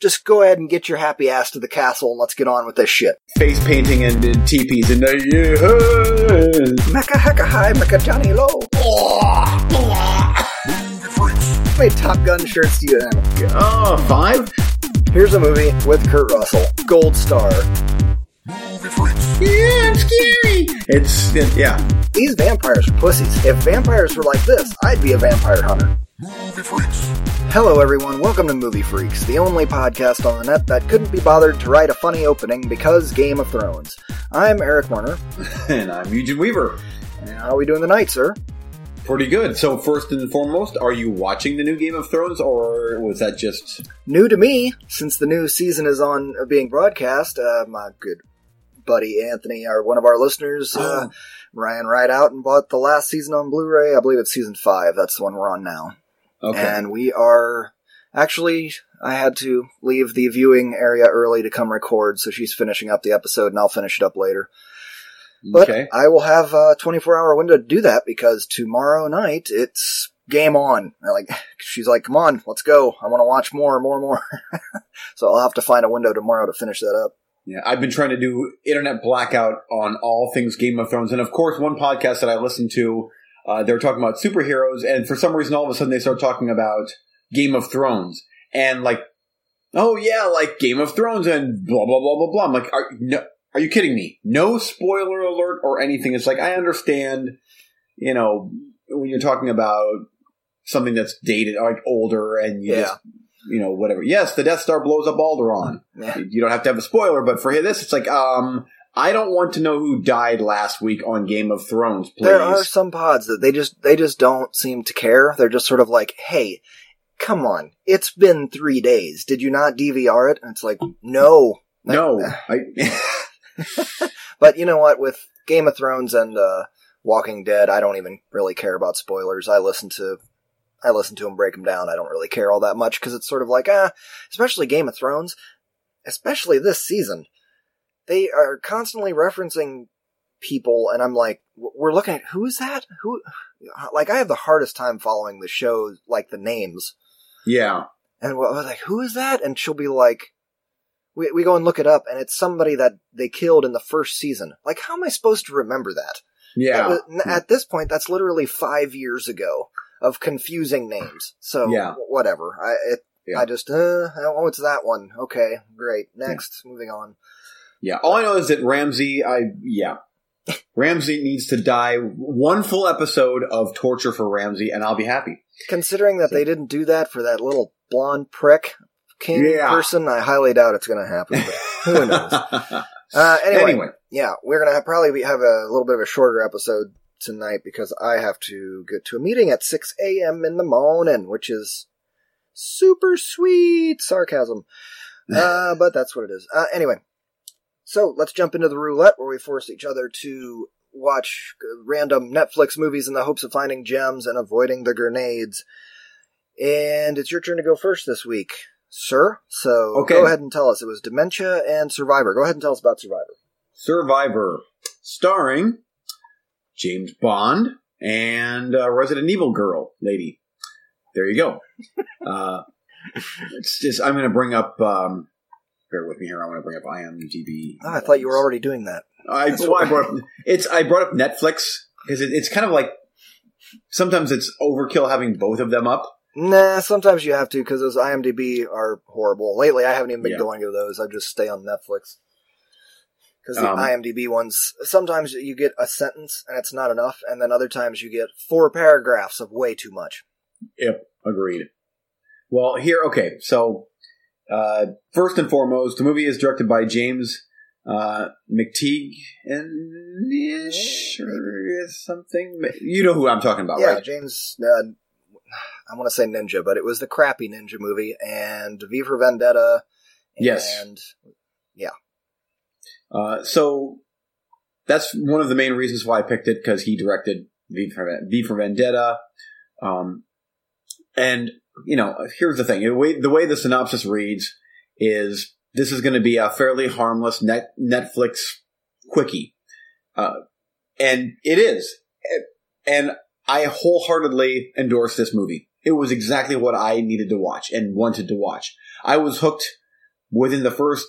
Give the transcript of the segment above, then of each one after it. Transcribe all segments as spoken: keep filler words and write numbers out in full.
just go ahead and get your happy ass to the castle and let's get on with this shit. Face painting and uh, teepees and... Uh, yeah. Mecca hecka high, Mecca Johnny low. How many Top Gun shirts do you have? Oh, five? Here's a movie with Kurt Russell. Gold star. Yeah, I'm scary. It's, it, yeah. These vampires are pussies. If vampires were like this, I'd be a vampire hunter. Movie Freaks. Hello everyone, welcome to Movie Freaks, the only podcast on the net that couldn't be bothered to write a funny opening because Game of Thrones. I'm Eric Werner. And I'm Eugene Weaver. And how are we doing tonight, sir? Pretty good. So first and foremost, are you watching the new Game of Thrones, or was that just... New to me, since the new season is on uh, being broadcast, uh, my good... buddy Anthony, or one of our listeners, uh, ran right out and bought the last season on Blu-ray. I believe it's season five. That's the one we're on now. Okay. And we are actually, I had to leave the viewing area early to come record, so she's finishing up the episode, and I'll finish it up later. But okay. I will have a twenty-four hour window to do that because tomorrow night it's game on. I like she's like, "Come on, let's go! I want to watch more, more, more." So I'll have to find a window tomorrow to finish that up. Yeah, I've been trying to do internet blackout on all things Game of Thrones. And, of course, one podcast that I listened to, uh, they were talking about superheroes. And for some reason, all of a sudden, they start talking about Game of Thrones. And, like, oh, yeah, like Game of Thrones and blah, blah, blah, blah, blah. I'm like, are, no, are you kidding me? No spoiler alert or anything. It's like, I understand, you know, when you're talking about something that's dated, like older, and you yeah. just – you know, whatever. Yes, the Death Star blows up Alderaan. Yeah. You don't have to have a spoiler, but for this, it's like, um, I don't want to know who died last week on Game of Thrones, please. There are some pods that they just they just don't seem to care. They're just sort of like, hey, come on, it's been three days. Did you not D V R it? And it's like, no. No. I- But you know what? With Game of Thrones and uh, Walking Dead, I don't even really care about spoilers. I listen to... I listen to them, break them down. I don't really care all that much because it's sort of like, ah, especially Game of Thrones, especially this season. They are constantly referencing people, and I'm like, we're looking at, who's that? Who? Like, I have the hardest time following the show, like, the names. Yeah. And I was like, who is that? And she'll be like, we we go and look it up, and it's somebody that they killed in the first season. Like, how am I supposed to remember that? Yeah. At this point, that's literally five years ago. Of confusing names. So, yeah. whatever. I it, yeah. I just, uh, oh, it's that one. Okay, great. Next, yeah. moving on. Yeah, all I know is that Ramsay, I, yeah. Ramsay needs to die. One full episode of torture for Ramsay, and I'll be happy. Considering that so. They didn't do that for that little blonde prick king yeah. person, I highly doubt it's going to happen. But who knows? uh, anyway, anyway, yeah, we're going to probably be, have a little bit of a shorter episode tonight because I have to get to a meeting at six a.m. in the morning, which is super sweet sarcasm. Uh, but that's what it is. Uh, anyway, so let's jump into the roulette where we force each other to watch random Netflix movies in the hopes of finding gems and avoiding the grenades. And it's your turn to go first this week, sir. So okay. Go ahead and tell us. It was Dementia and Survivor. Go ahead and tell us about Survivor. Survivor, starring... James Bond, and uh, Resident Evil Girl Lady. There you go. Uh, it's just, I'm going to bring up, um, bear with me here, I'm going to bring up IMDb. Oh, I thought you were already doing that. I, well, I, brought, up, it's, I brought up Netflix, because it, it's kind of like, sometimes it's overkill having both of them up. Nah, sometimes you have to, because those IMDb are horrible. Lately, I haven't even been yeah. going to those, I just stay on Netflix. Because the um, IMDb ones, sometimes you get a sentence and it's not enough, and then other times you get four paragraphs of way too much. Yep, agreed. Well, here, okay, so uh, first and foremost, the movie is directed by James uh, McTeigue and or something. You know who I'm talking about, yeah, right? Yeah, James, uh, I want to say Ninja, but it was the crappy Ninja movie, and V for Vendetta. And, yes. And, yeah. Uh, so that's one of the main reasons why I picked it, because he directed V for, v for Vendetta. Um, and, you know, here's the thing. The way, the way the synopsis reads is this is going to be a fairly harmless net, Netflix quickie. Uh, and it is. And I wholeheartedly endorse this movie. It was exactly what I needed to watch and wanted to watch. I was hooked within the first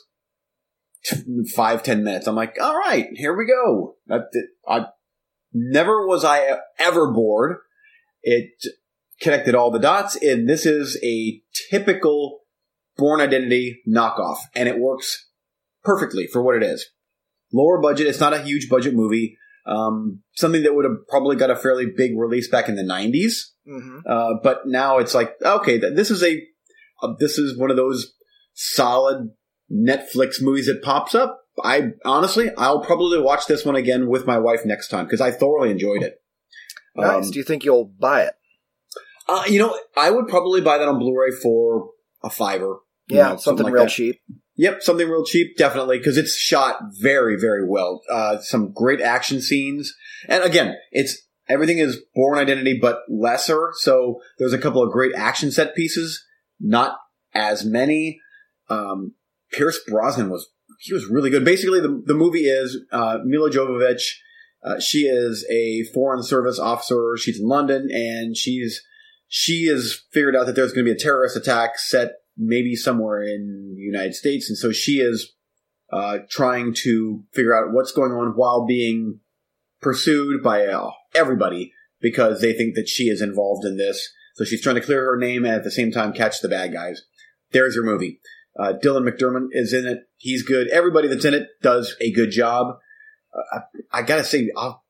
t- five, ten minutes, I'm like, all right, here we go. I, I never was I ever bored. It connected all the dots, and this is a typical Bourne Identity knockoff, and it works perfectly for what it is. Lower budget. It's not a huge budget movie. Um, something that would have probably got a fairly big release back in the nineties. Mm-hmm. Uh, but now it's like, okay, this is a, uh, this is one of those solid Netflix movies that pops up. I honestly, I'll probably watch this one again with my wife next time because I thoroughly enjoyed it. Nice. Um, Do you think you'll buy it? Uh, you know, I would probably buy that on Blu-ray for a fiver. Yeah, know, something, something like real that. cheap. Yep, something real cheap, definitely, because it's shot very, very well. Uh, some great action scenes. And again, it's everything is Bourne Identity, but lesser. So there's a couple of great action set pieces, not as many. Um, Pierce Brosnan was he was really good. Basically, the, the movie is uh, Mila Jovovich. Uh, she is a foreign service officer. She's in London, and she's she has figured out that there's going to be a terrorist attack set maybe somewhere in the United States. And so she is uh, trying to figure out what's going on while being pursued by uh, everybody because they think that she is involved in this. So she's trying to clear her name and at the same time catch the bad guys. There's your movie. Uh, Dylan McDermott is in it. He's good. Everybody that's in it does a good job. Uh, I, I got to say, I'll,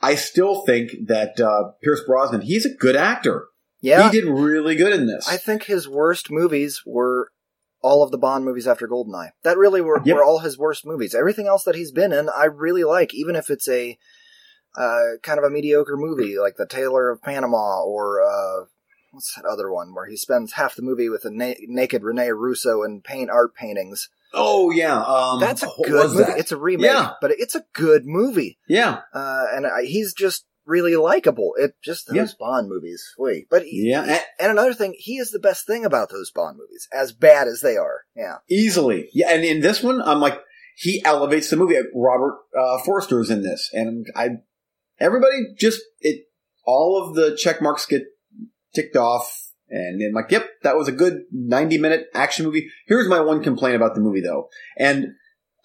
I still think that uh, Pierce Brosnan, he's a good actor. Yeah. He did really good in this. I think his worst movies were all of the Bond movies after GoldenEye. That really were, yep. were all his worst movies. Everything else that he's been in, I really like, even if it's a uh, kind of a mediocre movie, like The Tailor of Panama, or uh, what's that other one, where he spends half the movie with a na- naked Rene Russo and paint art paintings. Oh, yeah. Um, That's a good movie. That? It's a remake, yeah. But it's a good movie. Yeah. Uh, and I, he's just... really likable. It just those yeah. Bond movies. Wait, but he, yeah, and, and another thing, he is the best thing about those Bond movies, as bad as they are. Yeah, easily. Yeah, and in this one, I'm like, he elevates the movie. Robert uh, Forster is in this, and I, everybody just it. All of the check marks get ticked off, and I'm like, yep, that was a good ninety minute action movie. Here's my one complaint about the movie, though, and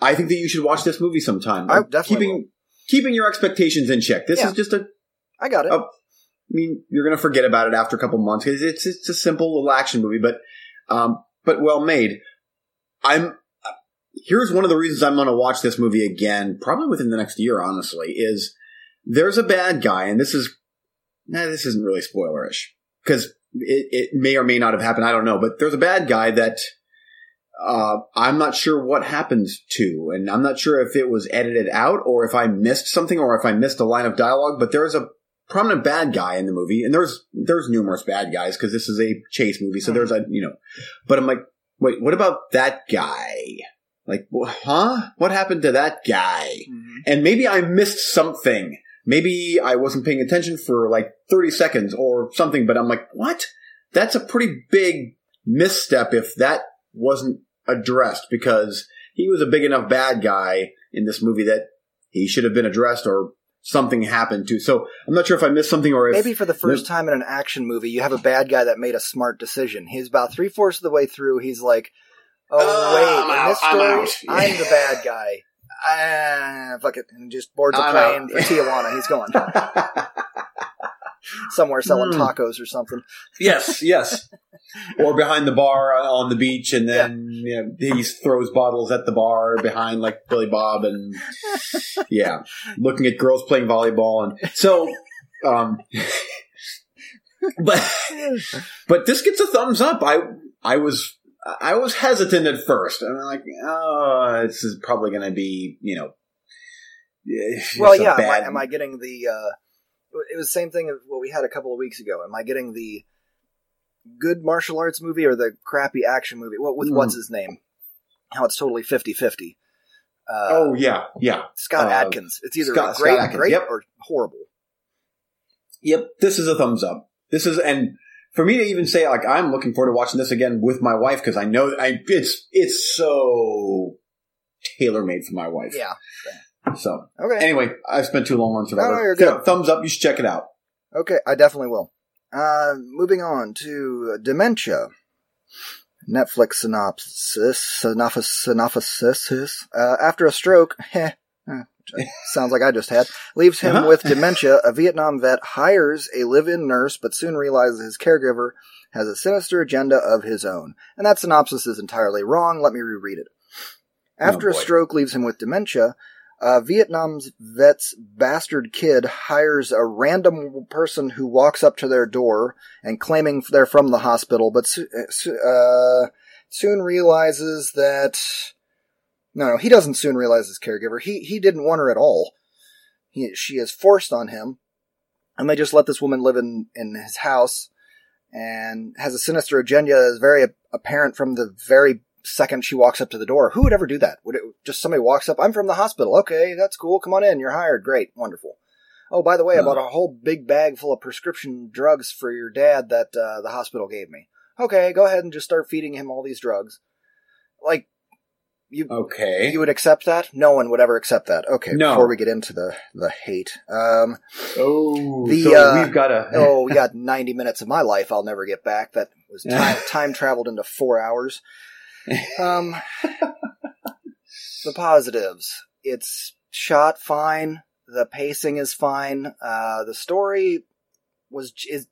I think that you should watch this movie sometime. I definitely keeping. Will. Keeping your expectations in check. This yeah. is just a... I got it. A, I mean, you're going to forget about it after a couple months because it's it's a simple little action movie, but um, but well made. I'm here's one of the reasons I'm going to watch this movie again, probably within the next year. Honestly, is there's a bad guy, and this is nah, this isn't really spoilerish because it, it may or may not have happened. I don't know, but there's a bad guy that. Uh, I'm not sure what happens to, and I'm not sure if it was edited out or if I missed something or if I missed a line of dialogue, but there's a prominent bad guy in the movie, and there's there's numerous bad guys because this is a chase movie, so there's a, you know, but I'm like, wait, what about that guy? Like, huh? What happened to that guy? Mm-hmm. And maybe I missed something. Maybe I wasn't paying attention for like thirty seconds or something, but I'm like, what? That's a pretty big misstep if that wasn't addressed because he was a big enough bad guy in this movie that he should have been addressed or something happened to. So I'm not sure if I missed something or if... Maybe for the first this- time in an action movie, you have a bad guy that made a smart decision. He's about three-fourths of the way through. He's like, oh, uh, wait, I'm in this out, story, I'm, I'm the bad guy. Ah, fuck it. And just boards a plane for Tijuana. He's gone. Somewhere selling mm. tacos or something. Yes, yes. Or behind the bar on the beach, and then yeah. you know, he throws bottles at the bar behind like Billy Bob, and yeah, looking at girls playing volleyball, and so, um, but but this gets a thumbs up. I I was I was hesitant at first. I'm like, oh, this is probably going to be you know, well, yeah. Bad... Am, I, am I getting the? Uh, it was the same thing as what we had a couple of weeks ago. Am I getting the? Good martial arts movie or the crappy action movie? What with mm. what's his name? How it's totally fifty-fifty. Uh, oh yeah, yeah. Scott uh, Adkins. It's either Scott, great, Scott great, yep. or horrible. Yep. This is a thumbs up. This is, and for me to even say like I'm looking forward to watching this again with my wife because I know that I it's it's so tailor made for my wife. Yeah. So okay. Anyway, I've spent too long on Survivor. Oh, you're good. Thumbs up. You should check it out. Okay, I definitely will. Uh, moving on to dementia. Netflix synopsis, synopsis, uh, after a stroke, heh, sounds like I just had, leaves him uh-huh. with dementia. A Vietnam vet hires a live-in nurse, but soon realizes his caregiver has a sinister agenda of his own. And that synopsis is entirely wrong. Let me reread it. After oh, a stroke leaves him with dementia, Uh, Vietnam's vet's bastard kid hires a random person who walks up to their door and claiming they're from the hospital, but so, uh, soon realizes that... No, no, he doesn't soon realize his caregiver. He he didn't want her at all. He, she is forced on him, and they just let this woman live in, in his house, and has a sinister agenda that is very apparent from the very second she walks up to the door. Who would ever do that? Would it just somebody walks up? I'm from the hospital. Okay, that's cool. Come on in. You're hired. Great. Wonderful. Oh, by the way, I bought a whole big bag full of prescription drugs for your dad that uh, the hospital gave me. Okay, go ahead and just start feeding him all these drugs. Like, you okay? You would accept that? No one would ever accept that. Okay. No. Before we get into the the hate, um, oh, the, so uh, we've got a oh, we got ninety minutes of my life I'll never get back. That was time, time traveled into four hours. um, the positives. It's shot fine. The pacing is fine. Uh, the story was is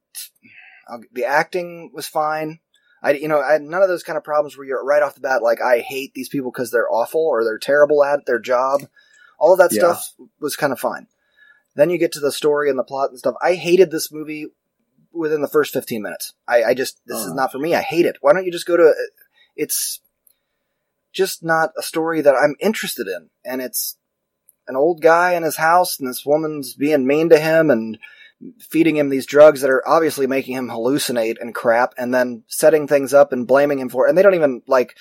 uh, the acting was fine. I you know I had none of those kind of problems where you're right off the bat like I hate these people because they're awful or they're terrible at their job. All of that yeah. stuff was kind of fine. Then you get to the story and the plot and stuff. I hated this movie within the first fifteen minutes. I, I just this uh. is not for me. I hate it. Why don't you just go to It's just not a story that I'm interested in. And it's an old guy in his house and this woman's being mean to him and feeding him these drugs that are obviously making him hallucinate and crap and then setting things up and blaming him for it. And they don't even like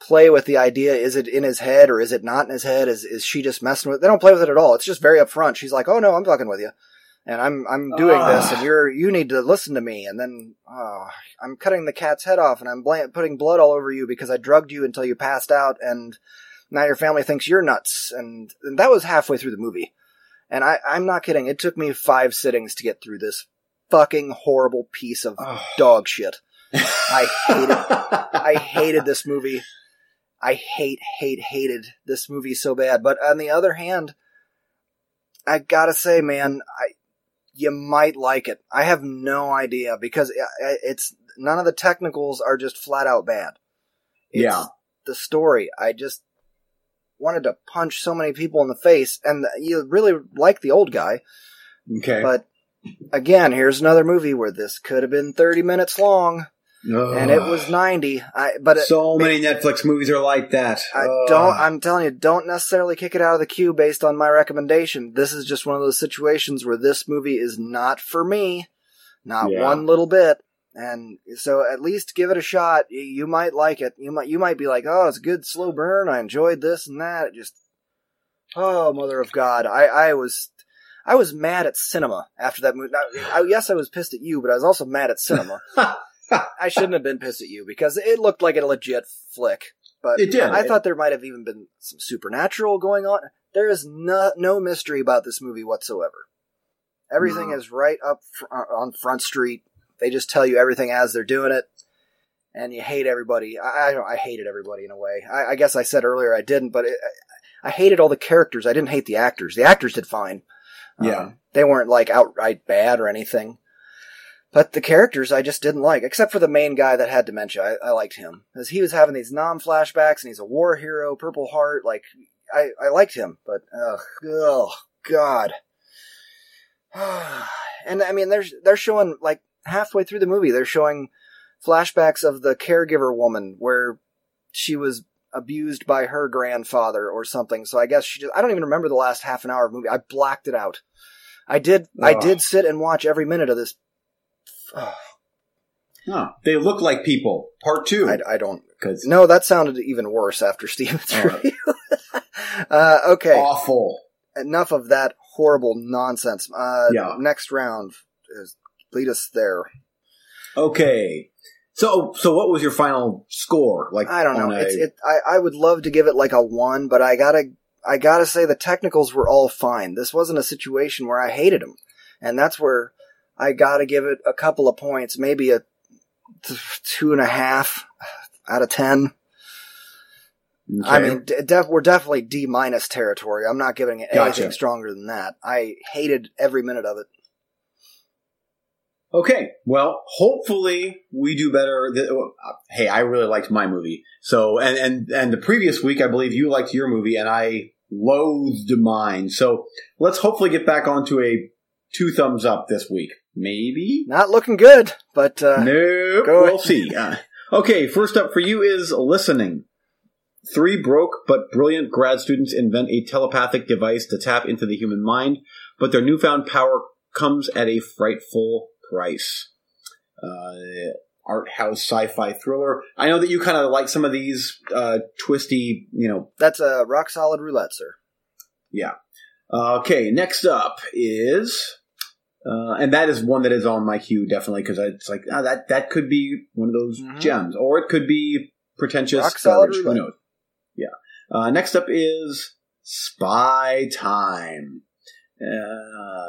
play with the idea. Is it in his head or is it not in his head? Is is she just messing with it? They don't play with it at all. It's just very upfront. She's like, oh no, I'm fucking with you. And I'm I'm doing uh, this, and you're you need to listen to me. And then oh, I'm cutting the cat's head off, and I'm bl- putting blood all over you because I drugged you until you passed out, and now your family thinks you're nuts. And, and that was halfway through the movie, and I, I'm not kidding. It took me five sittings to get through this fucking horrible piece of oh. dog shit. I hated I hated this movie. I hate hate hated this movie so bad. But on the other hand, I gotta say, man, I. You might like it. I have no idea because it's none of the technicals are just flat out bad. It's yeah. The story. I just wanted to punch so many people in the face and you really like the old guy. Okay. But again, here's another movie where this could have been thirty minutes long Ugh. and it was ninety. I, but it, so many it, Netflix movies are like that. I Ugh. don't, I'm telling you, don't necessarily kick it out of the queue based on my recommendation. This is just one of those situations where this movie is not for me, not yeah. one little bit. And so at least give it a shot. You, you might like it. You might, you might be like, oh, it's a good slow burn. I enjoyed this and that. It just, oh, mother of God. I, I was, I was mad at cinema after that movie. I, I, yes, I was pissed at you, but I was also mad at cinema. I shouldn't have been pissed at you because it looked like a legit flick. But it did. I thought there might have even been some supernatural going on. There is no, no mystery about this movie whatsoever. Everything no. is right up fr- on Front Street. They just tell you everything as they're doing it. And you hate everybody. I, I, I hated everybody in a way. I, I guess I said earlier I didn't, but it, I, I hated all the characters. I didn't hate the actors. The actors did fine. Yeah. Um, they weren't like outright bad or anything. But the characters I just didn't like, except for the main guy that had dementia. I, I liked him. Because he was having these non-flashbacks, and he's a war hero, Purple Heart. Like, I, I liked him, but, ugh, oh, God. And, I mean, they're, they're showing, like, halfway through the movie, they're showing flashbacks of the caregiver woman, where she was abused by her grandfather or something. So I guess she just, I don't even remember the last half an hour of the movie. I blacked it out. I did, oh. I did sit and watch every minute of this. Oh. Huh. They look like people. Part two. I, I don't. Cause no, that sounded even worse after Steven's review. uh, okay. Awful. Enough of that horrible nonsense. Uh, yeah. Next round. Is, lead us there. Okay. So, so what was your final score? Like I don't know. It's, a... it, I, I would love to give it like a one, but I gotta, I gotta say the technicals were all fine. This wasn't a situation where I hated them, and that's where. I gotta give it a couple of points, maybe a two and a half. out of ten. Okay. I mean, def- we're definitely D minus territory. I'm not giving it gotcha. anything stronger than that. I hated every minute of it. Okay, well, hopefully we do better. Th- hey, I really liked my movie. So, and, and, and the previous week, I believe you liked your movie, and I loathed mine. So, let's hopefully get back onto a two thumbs up this week. Maybe? Not looking good, but... Uh, nope, we'll see. Uh, okay, first up for you is listening. Three broke but brilliant grad students invent a telepathic device to tap into the human mind, but their newfound power comes at a frightful price. Uh, art house sci-fi thriller. I know that you kind of like some of these uh, twisty, you know... That's a rock solid roulette, sir. Yeah. Uh, okay, next up is... Uh, and that is one that is on my queue, definitely, because it's like, oh, that, that could be one of those mm-hmm. gems. Or it could be pretentious rock solid roulette. Who knows? Yeah. Uh, next up is Spy Time. Uh,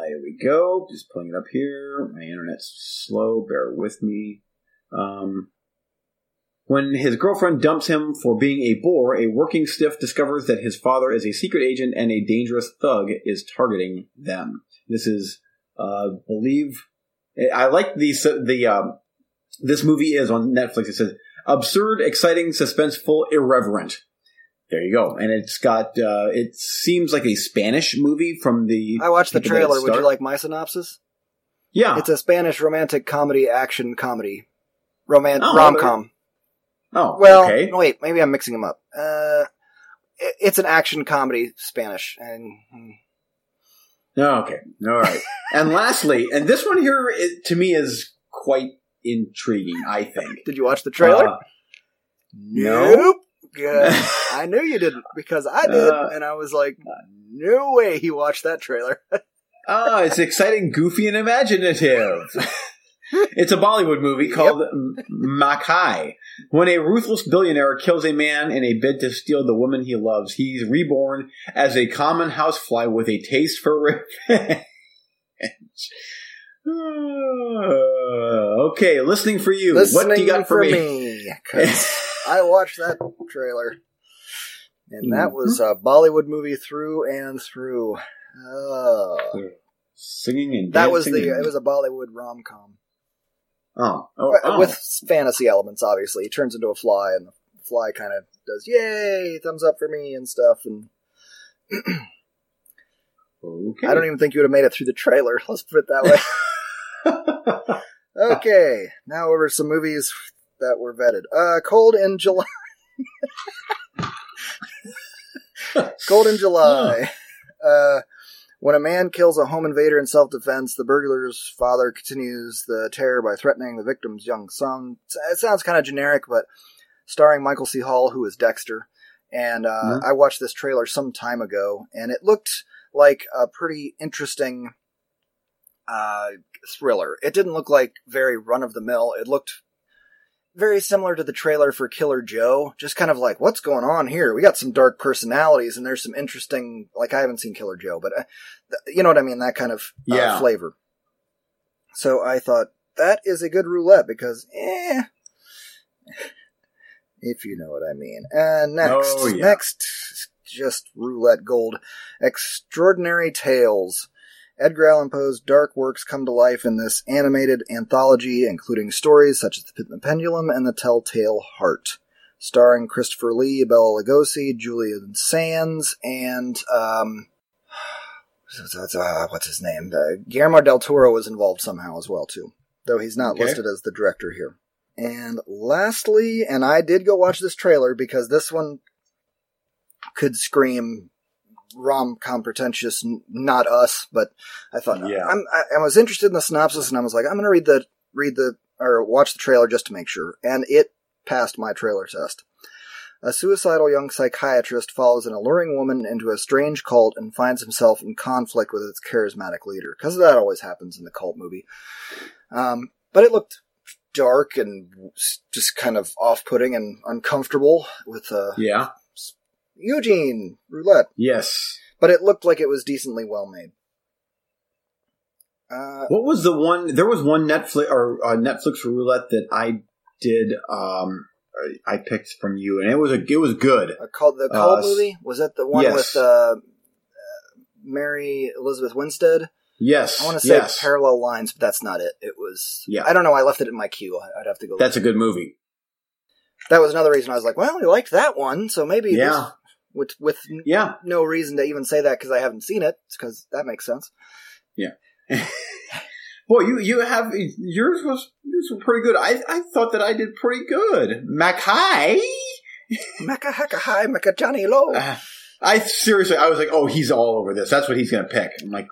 here we go. Just pulling it up here. My internet's slow. Bear with me. Um, when his girlfriend dumps him for being a boar, a working stiff discovers that his father is a secret agent and a dangerous thug is targeting them. This is, uh, believe... I like the... the um, this movie is on Netflix. It says, absurd, exciting, suspenseful, irreverent. There you go. And it's got, uh, it seems like a Spanish movie from the... I watched the trailer. Would you like my synopsis? Yeah. It's a Spanish romantic comedy, action comedy. Roman- oh, rom-com. Oh, well, okay. Wait, maybe I'm mixing them up. Uh, it, it's an action comedy, Spanish. And... Oh, okay. All right. And lastly, and this one here, is, to me, is quite intriguing, I think. Did you watch the trailer? Uh, no. Nope. Good. I knew you didn't, because I did, uh, and I was like, no way he watched that trailer. Oh, it's exciting, goofy, and imaginative. It's a Bollywood movie called yep. Makai. When a ruthless billionaire kills a man in a bid to steal the woman he loves, he's reborn as a common housefly with a taste for revenge. Uh, okay, listening for you. Listening what do you got for, for me? me I watched that trailer, and that was a Bollywood movie through and through. Uh, Singing and dancing. That was the. It was a Bollywood rom com. Oh. Oh, oh, with fantasy elements, obviously. He turns into a fly, and the fly kind of does "yay, thumbs up for me" and stuff. And okay. I don't even think you would have made it through the trailer. Let's put it that way. Okay, now over some movies that were vetted. Uh, Cold in July. Cold in July. Uh, when a man kills a home invader in self-defense, the burglar's father continues the terror by threatening the victim's young son. It sounds kind of generic, but starring Michael C. Hall, who is Dexter. And uh, mm-hmm. I watched this trailer some time ago, and it looked like a pretty interesting uh, thriller. It didn't look like very run-of-the-mill. It looked... very similar to the trailer for Killer Joe, just kind of like, what's going on here? We got some dark personalities, and there's some interesting, like, I haven't seen Killer Joe, but uh, th- you know what I mean, that kind of uh, yeah. flavor. So I thought, that is a good roulette, because, eh, if you know what I mean. Uh, next, oh, yeah. next, just roulette gold, Extraordinary Tales. Edgar Allan Poe's dark works come to life in this animated anthology, including stories such as The Pit and the Pendulum and The Telltale Heart, starring Christopher Lee, Bela Lugosi, Julian Sands, and, um, what's his name? Uh, Guillermo del Toro was involved somehow as well, too, though he's not okay. listed as the director here. And lastly, and I did go watch this trailer because this one could scream... rom-com pretentious, not us, but I thought, yeah. I'm, I, I was interested in the synopsis, and I was like, I'm going to read the, read the, or watch the trailer just to make sure, and it passed my trailer test. A suicidal young psychiatrist follows an alluring woman into a strange cult and finds himself in conflict with its charismatic leader, because that always happens in the cult movie. Um, but it looked dark and just kind of off-putting and uncomfortable with, uh... yeah. Eugene Roulette. Yes. But it looked like it was decently well made. Uh, what was the one? There was one Netflix or uh, Netflix roulette that I did. Um, I picked from you, and it was a it was good. A cult, the cult uh, movie? Was that the one yes. with uh, Mary Elizabeth Winstead? Yes. I want to say yes. Parallel Lines, but that's not it. It was. Yeah. I don't know. I left it in my queue. I'd have to go. That's look. a good movie. That was another reason I was like, well, we liked that one, so maybe yeah. This, with with yeah. no reason to even say that because I haven't seen it, because that makes sense. Yeah. Boy, you, you have yours was yours were pretty good. I I thought that I did pretty good. Mackay, Macca Hacka High, Macca Johnny Low. Uh, I seriously, I was like, oh, he's all over this. That's what he's going to pick. I'm like,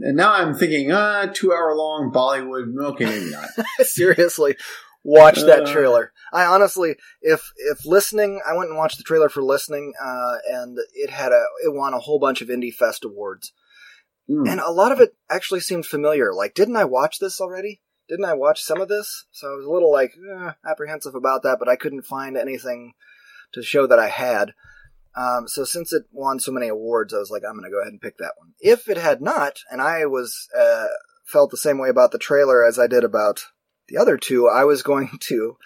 and now I'm thinking, uh, two hour long Bollywood. Okay, maybe not. Seriously, watch that trailer. I honestly, if if listening, I went and watched the trailer for Listening, uh, and it had a it won a whole bunch of Indie Fest awards. Mm. And a lot of it actually seemed familiar. Like, didn't I watch this already? Didn't I watch some of this? So I was a little, like, eh, apprehensive about that, but I couldn't find anything to show that I had. Um, so since it won so many awards, I was like, I'm going to go ahead and pick that one. If it had not, and I was uh, felt the same way about the trailer as I did about the other two, I was going to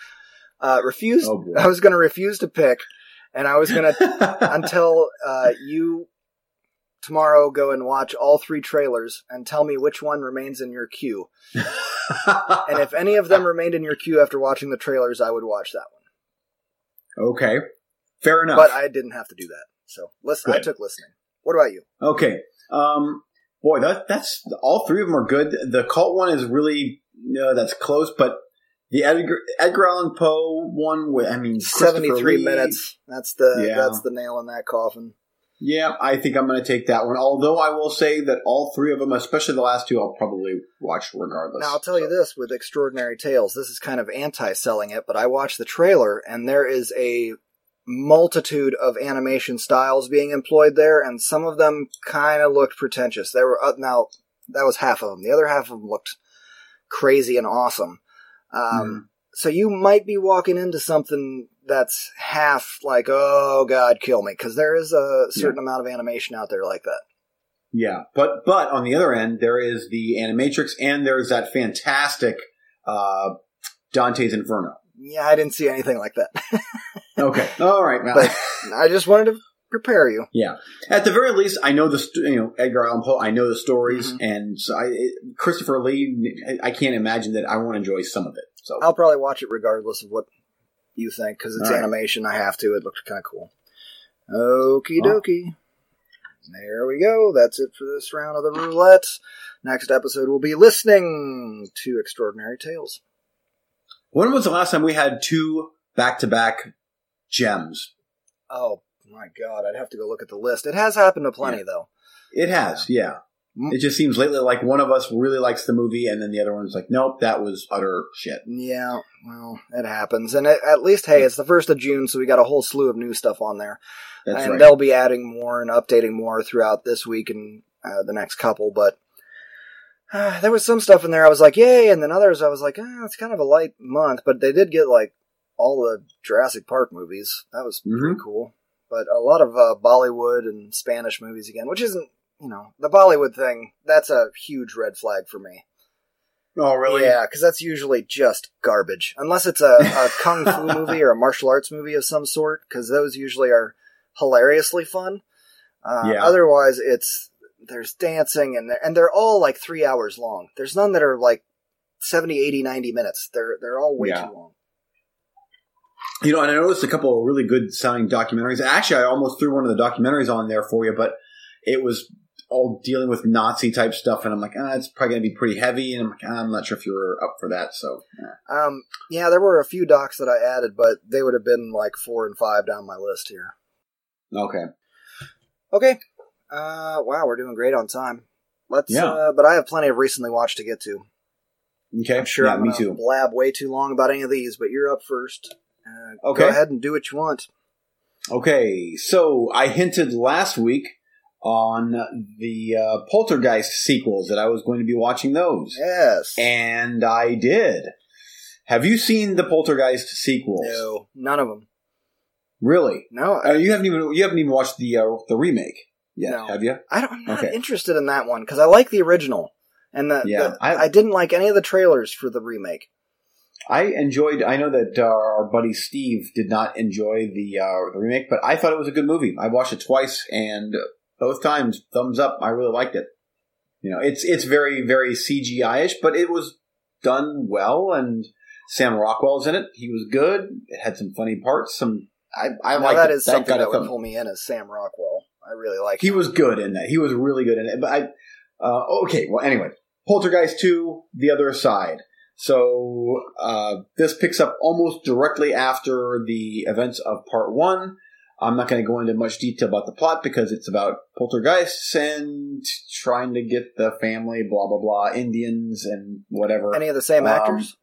uh, refuse. Oh, I was going to refuse to pick, and I was going to until uh, you. Tomorrow, go and watch all three trailers and tell me which one remains in your queue. And if any of them remained in your queue after watching the trailers, I would watch that one. Okay. Fair enough. But I didn't have to do that. So listen, good. I took Listening. What about you? Okay. Um, boy, that, that's all three of them are good. The cult one is really, uh, that's close, but the Edgar, Edgar Allan Poe one, with, I mean, seventy-three Lee. Minutes. That's the, yeah. that's the nail in that coffin. Yeah, I think I'm going to take that one. Although I will say that all three of them, especially the last two, I'll probably watch regardless. Now, I'll tell you this with Extraordinary Tales. This is kind of anti-selling it, but I watched the trailer, and there is a multitude of animation styles being employed there, and some of them kind of looked pretentious. There were uh, now, that was half of them. The other half of them looked crazy and awesome. Um, mm. So you might be walking into something that's half like, oh God, kill me. Cause there is a certain yeah. amount of animation out there like that. Yeah. But, but on the other end, there is the Animatrix and there's that fantastic, uh, Dante's Inferno. Yeah. I didn't see anything like that. Okay. All right. Well. But I just wanted to prepare you. Yeah. At the very least, I know the, st- you know, Edgar Allan Poe, I know the stories mm-hmm. and so I, it, Christopher Lee, I can't imagine that I won't enjoy some of it. So I'll probably watch it regardless of what you think, because it's right. animation. I have to. It looked kind of cool. Okie dokie. Oh. There we go. That's it for this round of the roulette. Next episode will be Listening to Extraordinary Tales. When was the last time we had two back-to-back gems? Oh, my God. I'd have to go look at the list. It has happened to plenty, yeah. though. It has, yeah. yeah. It just seems lately like one of us really likes the movie and then the other one's like, nope, that was utter shit. Yeah, well, it happens. And it, at least, hey, it's the first of June, so we got a whole slew of new stuff on there. That's and right. they'll be adding more and updating more throughout this week and uh, the next couple. But uh, there was some stuff in there I was like, yay, and then others I was like, ah, it's kind of a light month. But they did get, like, all the Jurassic Park movies. That was mm-hmm. pretty cool. But a lot of uh, Bollywood and Spanish movies again, which isn't, you know, the Bollywood thing, that's a huge red flag for me. Oh, really? Yeah, because that's usually just garbage. Unless it's a, a kung fu movie or a martial arts movie of some sort, because those usually are hilariously fun. Uh, yeah. Otherwise, it's there's dancing, and they're, and they're all like three hours long. There's none that are like seventy, eighty, ninety minutes. They're, they're all way yeah. too long. You know, and I noticed a couple of really good-sounding documentaries. Actually, I almost threw one of the documentaries on there for you, but it was all dealing with Nazi type stuff. And I'm like, ah, it's probably going to be pretty heavy. And I'm like, ah, I'm not sure if you were up for that. So, yeah. Um, yeah, there were a few docs that I added, but they would have been like four and five down my list here. Okay. Okay. Uh, wow. We're doing great on time. Let's, yeah. uh, but I have plenty of recently watched to get to. Okay. I'm sure yeah, I'm going to blab way too long about any of these, but you're up first. Uh, okay. Go ahead and do what you want. Okay. So I hinted last week on the uh, Poltergeist sequels that I was going to be watching those. Yes. And I did. Have you seen the Poltergeist sequels? No, none of them. Really? No. I, uh, you haven't even you haven't even watched the uh, the remake yet, no. have you? I don't, I'm not okay. interested in that one because I like the original, and the, yeah, the I, I didn't like any of the trailers for the remake. I enjoyed. I know that uh, our buddy Steve did not enjoy the uh, the remake, but I thought it was a good movie. I watched it twice, and both times, thumbs up. I really liked it. You know, it's it's very very C G I-ish, but it was done well. And Sam Rockwell's in it. He was good. It had some funny parts. Some I I like that it. is that something that would pull me in as Sam Rockwell. I really like. He him. was good in that. He was really good in it. But I uh, okay. Well, anyway, Poltergeist two, The Other Side. So uh, this picks up almost directly after the events of part one. I'm not going to go into much detail about the plot because it's about poltergeists and trying to get the family, blah, blah, blah, Indians and whatever. Any of the same um, actors?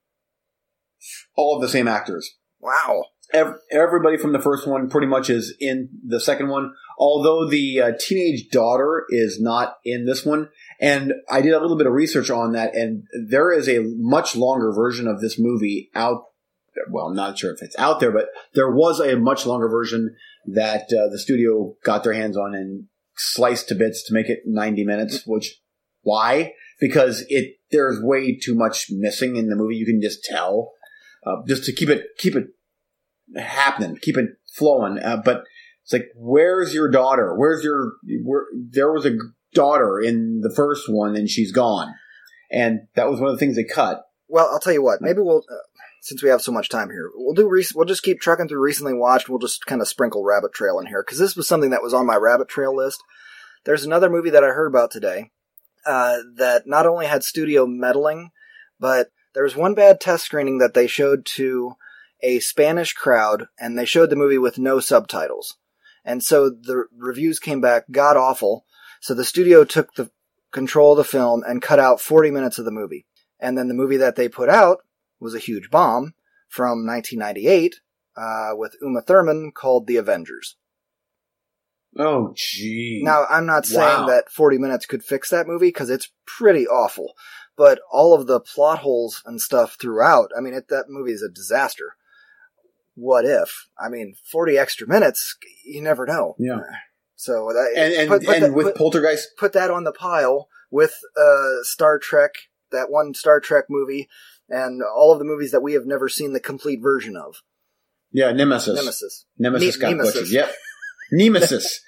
All of the same actors. Wow. Every, everybody from the first one pretty much is in the second one, although the uh, teenage daughter is not in this one. And I did a little bit of research on that, and there is a much longer version of this movie out there. Well, I'm not sure if it's out there, but there was a much longer version that uh, the studio got their hands on and sliced to bits to make it ninety minutes, which – why? Because it there's way too much missing in the movie. You can just tell uh, just to keep it keep it happening, keep it flowing. Uh, but it's like, where's your daughter? Where's your where, – there was a – daughter in the first one, and she's gone, and that was one of the things they cut. Well, I'll tell you what. Maybe we'll, uh, since we have so much time here, we'll do. Rec- we'll just keep trucking through recently watched. We'll just kind of sprinkle Rabbit Trail in here because this was something that was on my Rabbit Trail list. There's another movie that I heard about today uh, that not only had studio meddling, but there was one bad test screening that they showed to a Spanish crowd, and they showed the movie with no subtitles, and so the reviews came back god awful. So the studio took the control of the film and cut out forty minutes of the movie. And then the movie that they put out was a huge bomb from nineteen ninety-eight uh, with Uma Thurman called The Avengers. Oh, gee. Now, I'm not saying wow. that forty minutes could fix that movie because it's pretty awful. But all of the plot holes and stuff throughout, I mean, it, that movie is a disaster. What if? I mean, forty extra minutes, you never know. Yeah. So that, and and, put, put and that, with put, Poltergeist, put that on the pile with uh, Star Trek, that one Star Trek movie, and all of the movies that we have never seen the complete version of. Yeah, Nemesis, Nemesis, Nemesis, ne- Nemesis. Yep, Nemesis.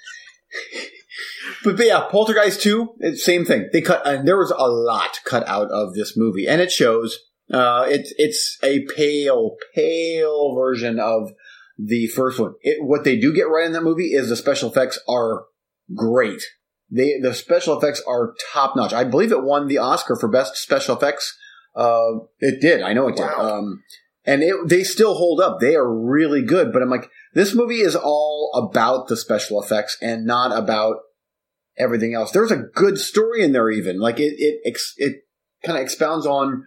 but, but yeah, Poltergeist two, same thing. They cut, and there was a lot cut out of this movie, and it shows. Uh, it's it's a pale, pale version of. The first one. It, what they do get right in that movie is the special effects are great. They the special effects are top notch. I believe it won the Oscar for best special effects. Uh, it did. I know it did. Wow. Um, and it, they still hold up. They are really good. But I'm like, this movie is all about the special effects and not about everything else. There's a good story in there even. Like it it ex, it kind of expounds on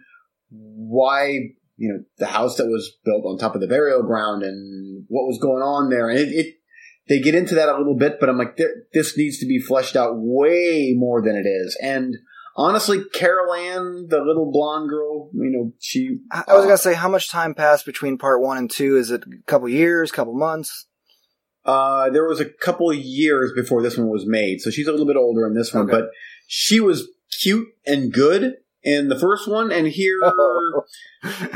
why. You know, the house that was built on top of the burial ground and what was going on there. And it, it they get into that a little bit, but I'm like, this needs to be fleshed out way more than it is. And honestly, Carol Ann, the little blonde girl, you know, she... I, I was uh, going to say, how much time passed between part one and two? Is it a couple years, couple months? Uh, there was a couple years before this one was made. So she's a little bit older in this one, okay. But she was cute and good. In the first one, and here,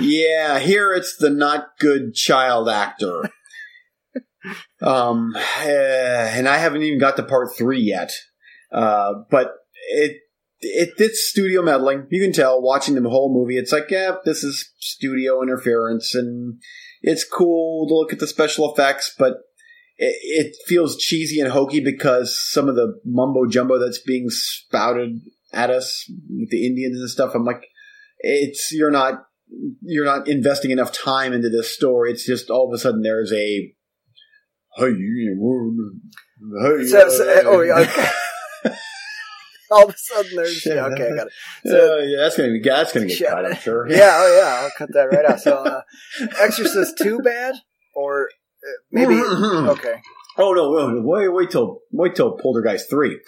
yeah, here it's the not good child actor. um, and I haven't even got to part three yet. Uh, but it, it, it's studio meddling. You can tell watching the whole movie. It's like, yeah, this is studio interference and it's cool to look at the special effects, but it, it feels cheesy and hokey because some of the mumbo jumbo that's being spouted at us with the Indians and stuff. I'm like, it's, you're not, you're not investing enough time into this story. It's just all of a sudden there's a, hey, hey, so, uh, so, oh, yeah, okay. all of a sudden there's, yeah, okay, I got it. So, uh, yeah, that's going to be, that's going to get cut, I'm sure. Yeah, oh yeah, I'll cut that right out. So, uh, Exorcist too bad? Or uh, maybe, okay. Oh no, wait, wait till, wait till Poltergeist three.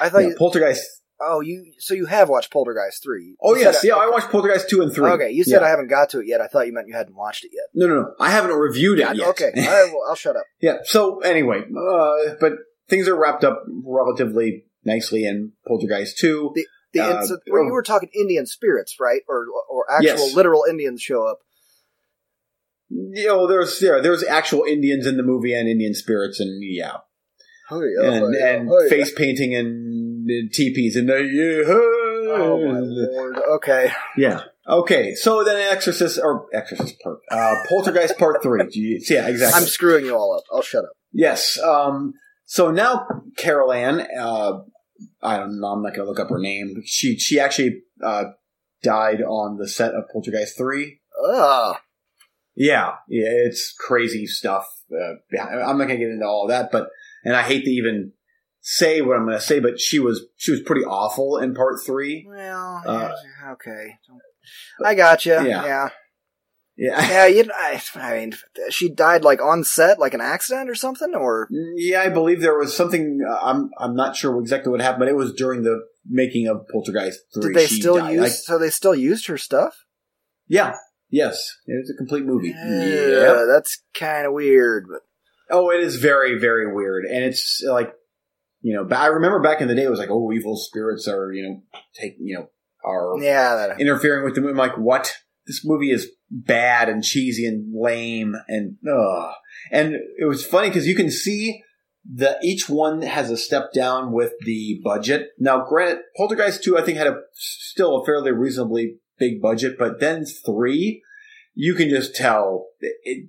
I thought yeah, you, Poltergeist. Oh, you. So you have watched Poltergeist three? Oh yes, I, yeah. Okay. I watched Poltergeist two and three. Okay, you said yeah. I haven't got to it yet. I thought you meant you hadn't watched it yet. No, no, no. I haven't reviewed it yet. Okay, I, well, I'll shut up. Yeah. So anyway, uh, but things are wrapped up relatively nicely in Poltergeist two. The, The uh, ins- well, you were talking Indian spirits, right? Or or actual yes. literal Indians show up. You know, there's yeah, there's actual Indians in the movie and Indian spirits, and yeah, oh, yeah and, oh, yeah, and oh, yeah. face painting and, and teepees and the, yeah. Oh my lord! Okay, yeah, okay. So then, Exorcist or Exorcist Part uh, Poltergeist Part Three. Jeez. Yeah, exactly. I'm screwing you all up. I'll shut up. Yes. Um. So now, Carol Ann. Uh, I don't know. I'm not going to look up her name. She she actually uh, died on the set of Poltergeist Three. Ah. Yeah, yeah, it's crazy stuff. Uh, I'm not going to get into all of that, but and I hate to even say what I'm going to say, but she was she was pretty awful in part three. Well, uh, okay, I got you. Yeah, yeah, yeah. yeah you, I, I mean, she died like on set, like an accident or something, or yeah, I believe there was something. Uh, I'm I'm not sure exactly what happened, but it was during the making of Poltergeist Three. Did they she still died. use? I, so they still used her stuff? Yeah. Yes, it was a complete movie. Yeah, yep. That's kind of weird. But oh, it is very, very weird. And it's like, you know, I remember back in the day, it was like, oh, evil spirits are, you know, taking, you know, are yeah, that... interfering with the movie. I'm like, what? This movie is bad and cheesy and lame and ugh. And it was funny because you can see that each one has a step down with the budget. Now, granted, Poltergeist two, I think, had a still a fairly reasonably big budget, but then three, you can just tell it,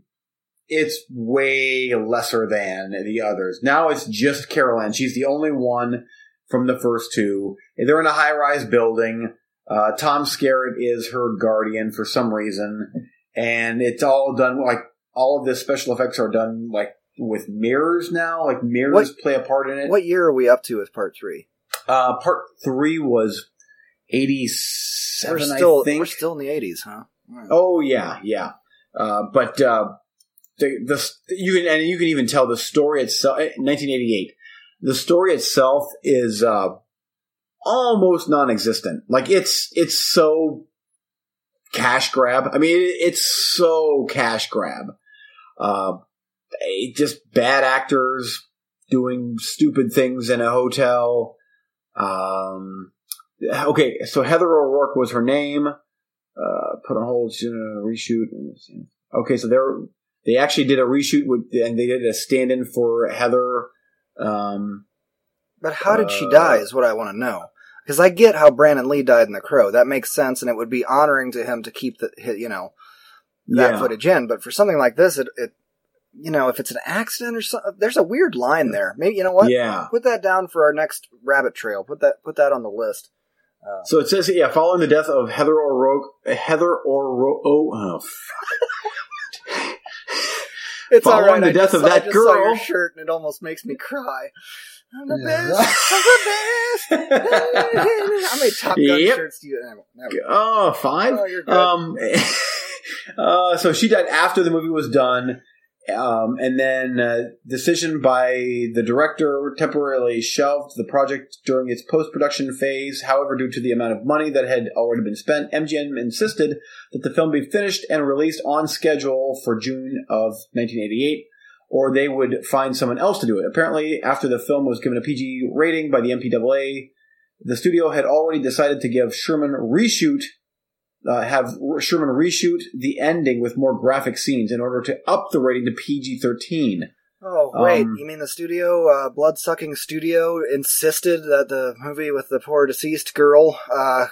it's way lesser than the others. Now it's just Carol Ann. She's the only one from the first two. They're in a high-rise building. Uh, Tom Skerritt is her guardian for some reason, and it's all done like all of the special effects are done like with mirrors now. Like mirrors what, play a part in it. What year are we up to with part three? Uh, part three was eighty-seven, we're still, I think. We're still in the eighties, huh? Right. Oh, yeah, yeah. Uh, but uh, the, the you can and you can even tell the story itself, nineteen eighty-eight, the story itself is uh, almost non-existent. Like, it's it's so cash grab. I mean, it, it's so cash grab. Uh, just bad actors doing stupid things in a hotel. Um... Okay, so Heather O'Rourke was her name. Uh, put on hold, uh, reshoot. Okay, so they they actually did a reshoot with, and they did a stand-in for Heather. Um, but how uh, did she die is what I want to know. Because I get how Brandon Lee died in The Crow. That makes sense, and it would be honoring to him to keep the you know that yeah. footage in. But for something like this, it, it you know if it's an accident or something, there's a weird line there. Maybe you know what? Yeah. Put that down for our next rabbit trail. Put that put that on the list. Uh, so it says, yeah, following the death of Heather O'Rourke, Heather O'Rourke, oh, fuck. It's following all right. the death just, of that I just girl. Saw your shirt, and it almost makes me cry. I'm the yeah. best. I'm the best. How many Top Gun yep. shirts do you have? Oh, fine. Oh, you're good. Um, uh, so she died after the movie was done. Um, and then a uh, decision by the director temporarily shelved the project during its post-production phase. However, due to the amount of money that had already been spent, M G M insisted that the film be finished and released on schedule for June of nineteen eighty-eight, or they would find someone else to do it. Apparently, after the film was given a P G rating by the M P A A, the studio had already decided to give Sherman reshoot Uh, have Sherman reshoot the ending with more graphic scenes in order to up the rating to P G thirteen. Oh, wait. Um, you mean the studio, uh, blood-sucking studio, insisted that the movie with the poor deceased girl uh,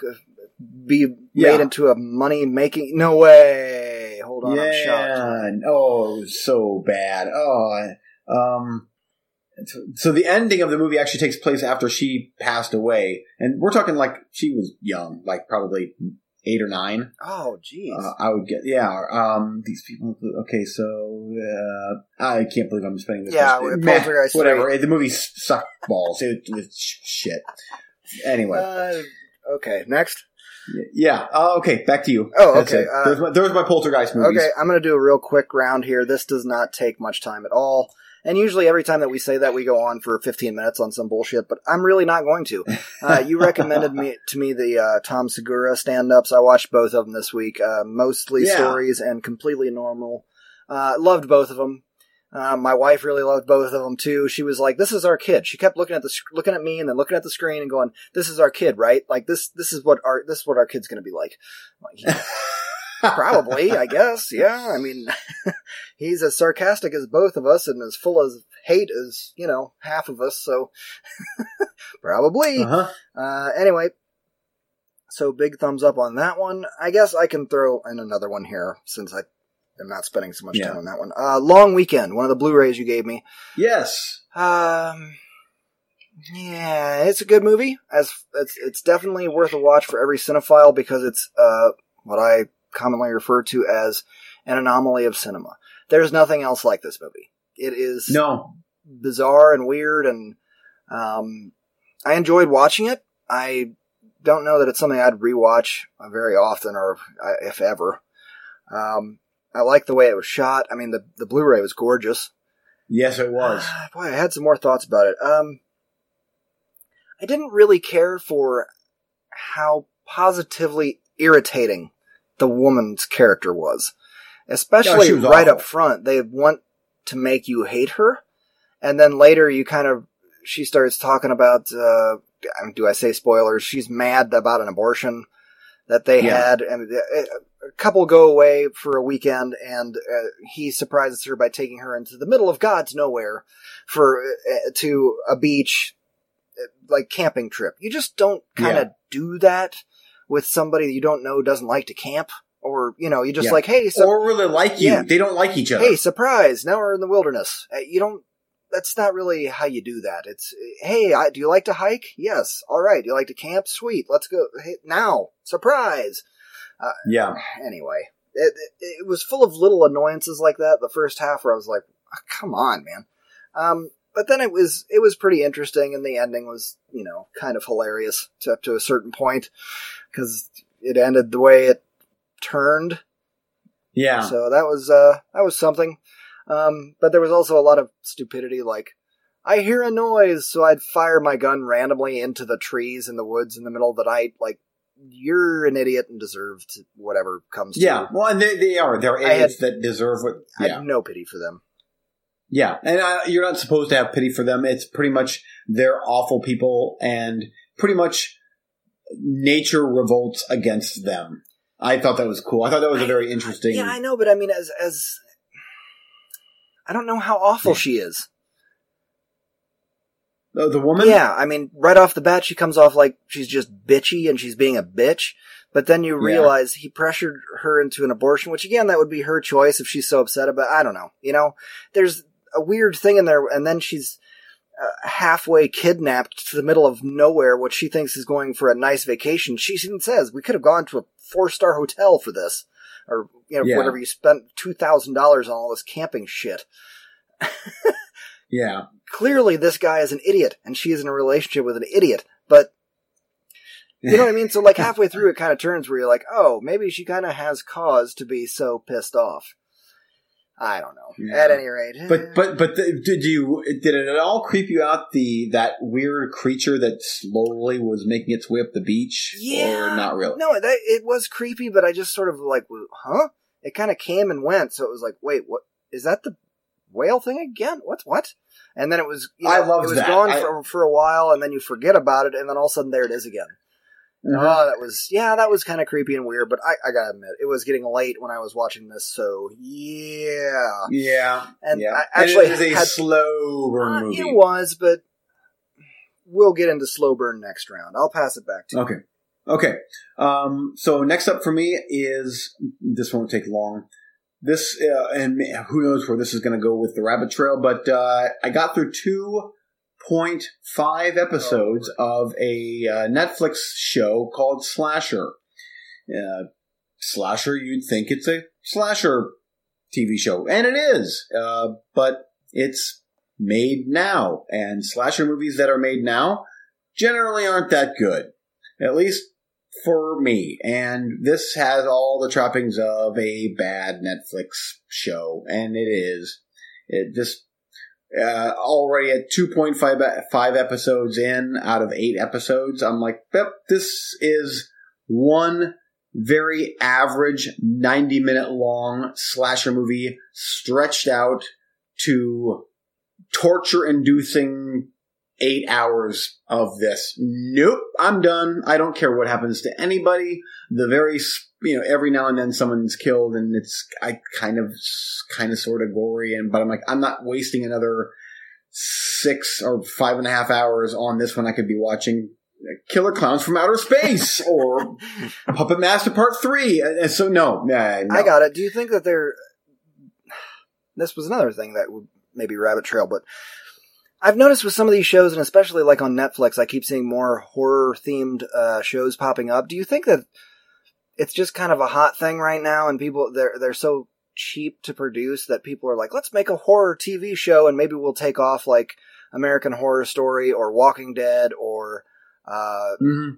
be yeah. made into a money-making... No way! Hold on, yeah. I'm shocked. Oh, it was so bad. Oh, um... So the ending of the movie actually takes place after she passed away. And we're talking like she was young, like probably... Eight or nine. Oh, geez. Uh, I would get, yeah. Um, these people, okay, so, uh, I can't believe I'm spending this. Yeah, meh, whatever. The movie sucked balls. It was shit. Anyway. Uh, okay, next. Yeah, uh, okay, back to you. Oh, okay. Uh, there's, my, there's my Poltergeist movies. Okay, I'm going to do a real quick round here. This does not take much time at all. And usually every time that we say that, we go on for fifteen minutes on some bullshit, but I'm really not going to. Uh, you recommended me to me the uh, Tom Segura stand-ups. I watched both of them this week, uh, mostly yeah. stories and completely normal. Uh, loved both of them. Uh, my wife really loved both of them too. She was like, "This is our kid." She kept looking at the sc- looking at me and then looking at the screen and going, "This is our kid, right? Like this this is what our this is what our kid's going to be like." Like, yeah. Probably, I guess. Yeah, I mean, he's as sarcastic as both of us and as full of hate as, you know, half of us. So probably. Uh-huh. Uh, anyway, so big thumbs up on that one. I guess I can throw in another one here since I. I'm not spending so much yeah. time on that one. Uh, Long Weekend, one of the Blu-rays you gave me. Yes. Um, yeah, it's a good movie. As it's, it's definitely worth a watch for every cinephile because it's uh, what I commonly refer to as an anomaly of cinema. There's nothing else like this movie. It is no. bizarre and weird, and um, I enjoyed watching it. I don't know that it's something I'd rewatch very often, or if ever. Um. I like the way it was shot. I mean, the, the Blu-ray was gorgeous. Yes, it was. Uh, boy, I had some more thoughts about it. Um, I didn't really care for how positively irritating the woman's character was. Especially no, she was right awful. Up front. They want to make you hate her. And then later you kind of... She starts talking about... Uh, do I say spoilers? She's mad about an abortion that they yeah. had. And... It, A couple go away for a weekend, and uh, he surprises her by taking her into the middle of God's nowhere for uh, to a beach, uh, like camping trip. You just don't kind of yeah. do that with somebody that you don't know doesn't like to camp, or you know, you just yeah. like, hey, su- or really like you. Yeah. They don't like each other. Hey, surprise! Now we're in the wilderness. Uh, you don't. That's not really how you do that. It's, hey, I, do you like to hike? Yes. All right. Do you like to camp? Sweet. Let's go. Hey, now, surprise. Uh, yeah. Anyway, it, it, it was full of little annoyances like that. The first half, where I was like, oh, "Come on, man!" Um, but then it was it was pretty interesting, and the ending was, you know, kind of hilarious to, up to a certain point because it ended the way it turned. Yeah. So that was uh, that was something. Um, but there was also a lot of stupidity, like, I hear a noise, so I'd fire my gun randomly into the trees in the woods in the middle of the night, like. You're an idiot and deserve to whatever comes to you. Yeah, well, and they, they are. They're idiots had, that deserve what... Yeah. I have no pity for them. Yeah, and I, you're not supposed to have pity for them. It's pretty much they're awful people, and pretty much nature revolts against them. I thought that was cool. I thought that was a very interesting... Yeah, I know, but I mean, as... as I don't know how awful yeah. she is. Uh, the woman? Yeah, I mean, right off the bat, she comes off like she's just bitchy and she's being a bitch. But then you realize yeah. he pressured her into an abortion, which, again, that would be her choice if she's so upset about it. I don't know. You know, there's a weird thing in there, and then she's uh, halfway kidnapped to the middle of nowhere, what she thinks is going for a nice vacation. She even says, we could have gone to a four-star hotel for this, or, you know, yeah. whatever, you spent two thousand dollars on all this camping shit. Yeah. Clearly this guy is an idiot and she is in a relationship with an idiot, but you know what I mean? So like halfway through it kind of turns where you're like, oh, maybe she kind of has cause to be so pissed off. I don't know. Yeah. At any rate. But, but, but the, did you, did it at all creep you out? The, that weird creature that slowly was making its way up the beach? Yeah. Or not really? No, that, it was creepy, but I just sort of like, huh? It kind of came and went. So it was like, wait, what is that the whale thing again? What, what? And then it was, you know, I loved it was that. gone I, for, for a while, and then you forget about it, and then all of a sudden there it is again. Mm-hmm. Oh, that was, yeah, that was kind of creepy and weird, but I, I gotta admit, it was getting late when I was watching this, so yeah. Yeah. And yeah. I actually and it is a had, slow burn uh, movie. It was, but we'll get into slow burn next round. I'll pass it back to okay. you. Okay. Okay. Um, so next up for me is, this won't take long. This, uh, and who knows where this is going to go with the rabbit trail, but uh, I got through two point five episodes oh. of a uh, Netflix show called Slasher. Uh, Slasher, you'd think it's a slasher T V show, and it is, uh, but it's made now, and slasher movies that are made now generally aren't that good, at least for me, and this has all the trappings of a bad Netflix show, and it is. It just uh, already at two point five five episodes in out of eight episodes, I'm like, yep, this is one very average ninety minute long slasher movie stretched out to torture and do thing eight hours of this. Nope, I'm done. I don't care what happens to anybody. The very, you know, every now and then someone's killed, and it's I kind of, kind of, sort of gory. And but I'm like, I'm not wasting another six or five and a half hours on this one. I could be watching Killer Clowns from Outer Space or Puppet Master Part Three. So no, nah, no, I got it. Do you think that they're? This was another thing that would maybe rabbit trail, but I've noticed with some of these shows, and especially like on Netflix, I keep seeing more horror-themed uh, shows popping up. Do you think that it's just kind of a hot thing right now, and people they're they're so cheap to produce that people are like, let's make a horror T V show, and maybe we'll take off like American Horror Story or Walking Dead or uh, mm-hmm.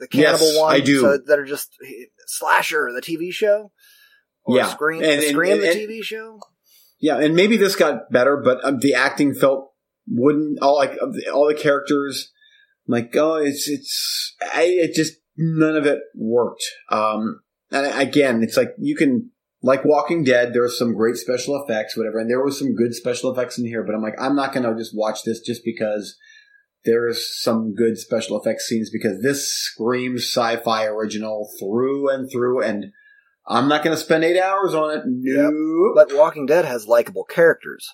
the Cannibal yes, ones I do. So that are just Slasher, the T V show, or yeah. Scream, and, and, Scream and, and, the T V show. Yeah, and maybe this got better, but um, the acting felt wooden. All like all the characters, like oh, it's it's I, it just none of it worked. Um, and again, it's like you can like Walking Dead. There are some great special effects, whatever, and there was some good special effects in here. But I'm like, I'm not going to just watch this just because there's some good special effects scenes, because this screams sci-fi original through and through, and I'm not going to spend eight hours on it. Nope. Yep. But Walking Dead has likable characters.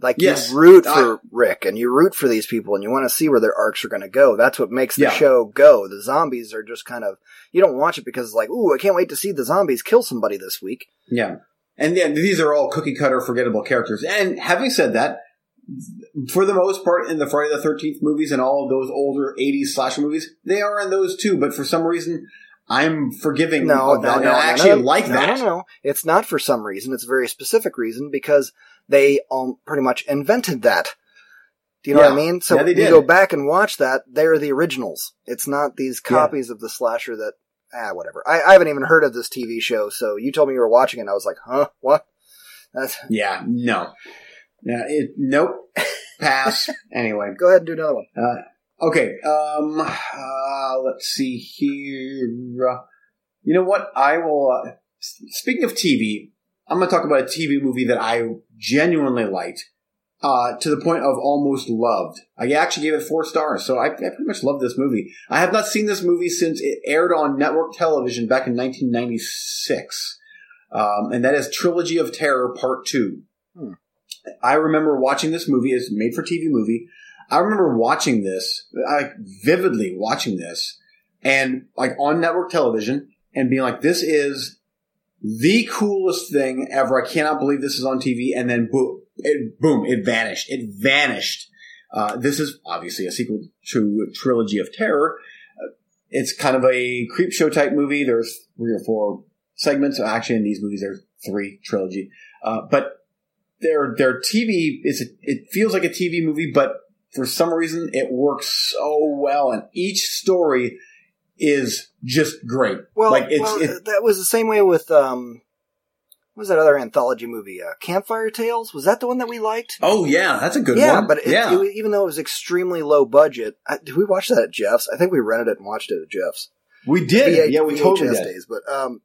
Like, yes, you root for I, Rick, and you root for these people, and you want to see where their arcs are going to go. That's what makes the yeah. show go. The zombies are just kind of... You don't watch it because it's like, ooh, I can't wait to see the zombies kill somebody this week. Yeah. And yeah, these are all cookie-cutter, forgettable characters. And having said that, for the most part, in the Friday the thirteenth movies and all of those older eighties slasher movies, they are in those too, but for some reason... I'm forgiving. No, no, no, no, I actually no, no, like no, that. No, no, it's not for some reason. It's a very specific reason, because they um, pretty much invented that. Do you know yeah. what I mean? So yeah, you go back and watch that. They're the originals. It's not these copies yeah. of the slasher that, ah, whatever. I, I haven't even heard of this T V show. So you told me you were watching it, and I was like, huh, what? That's yeah, no. Yeah, it, nope. Pass. Anyway. Go ahead and do another one. Uh, Okay, um, uh, let's see here. You know what? I will, uh, speaking of T V, I'm going to talk about a T V movie that I genuinely liked, uh, to the point of almost loved. I actually gave it four stars, so I, I pretty much loved this movie. I have not seen this movie since it aired on network television back in nineteen ninety-six, um, and that is Trilogy of Terror Part two. Hmm. I remember watching this movie. It's a made-for-T V movie. I remember watching this, like vividly watching this, and like on network television, and being like, "This is the coolest thing ever! I cannot believe this is on T V." And then boom, it, boom, it vanished. It vanished. Uh, this is obviously a sequel to Trilogy of Terror. It's kind of a creep show type movie. There's three or four segments. Actually, in these movies, there's three trilogy, uh, but their their T V is it feels like a T V movie, but for some reason, it works so well, and each story is just great. Well, like it's, well it's, that was the same way with, um, what was that other anthology movie? Uh, Campfire Tales? Was that the one that we liked? Oh, yeah. That's a good yeah, one. But it, yeah, but even though it was extremely low budget, I, did we watch that at Jeff's? I think we rented it and watched it at Jeff's. We did. V H, yeah, we V H S totally did. Days, but um,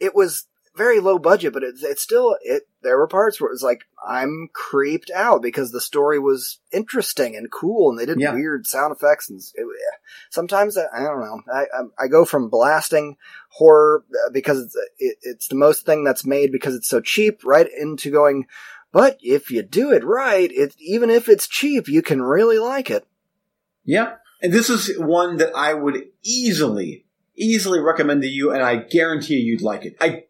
it was... very low budget, but it's it still, it, there were parts where it was like, I'm creeped out because the story was interesting and cool, and they did yeah. weird sound effects. And it, sometimes, I, I don't know, I, I go from blasting horror because it's, it, it's the most thing that's made because it's so cheap, right into going, but if you do it right, it, even if it's cheap, you can really like it. Yeah. And this is one that I would easily, easily recommend to you, and I guarantee you'd like it. I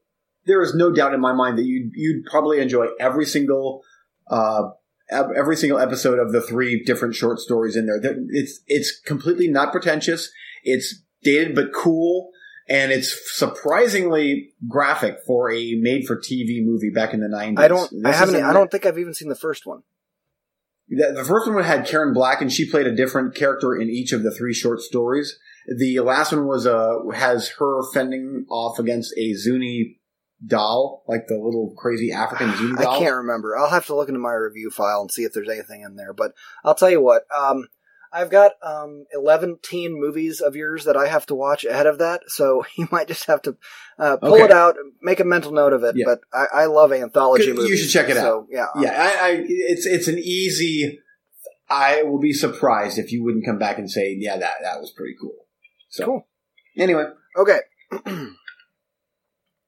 There is no doubt in my mind that you'd, you'd probably enjoy every single uh, every single episode of the three different short stories in there. It's it's completely not pretentious. It's dated but cool, and it's surprisingly graphic for a made-for-T V movie back in the nineties. I don't. This I haven't. I don't think I've even seen the first one. The, the first one had Karen Black, and she played a different character in each of the three short stories. The last one was uh, has her fending off against a Zuni doll, like the little crazy African Zuni doll. I can't remember. I'll have to look into my review file and see if there's anything in there, but I'll tell you what, um, I've got um, eleven teen movies of yours that I have to watch ahead of that, so you might just have to uh, pull okay. it out, make a mental note of it. Yeah. But I, I love anthology Good, movies. You should check it so, out. Yeah, yeah. I, I, it's it's an easy. I will be surprised if you wouldn't come back and say, "Yeah, that that was pretty cool." So, cool. Anyway, okay.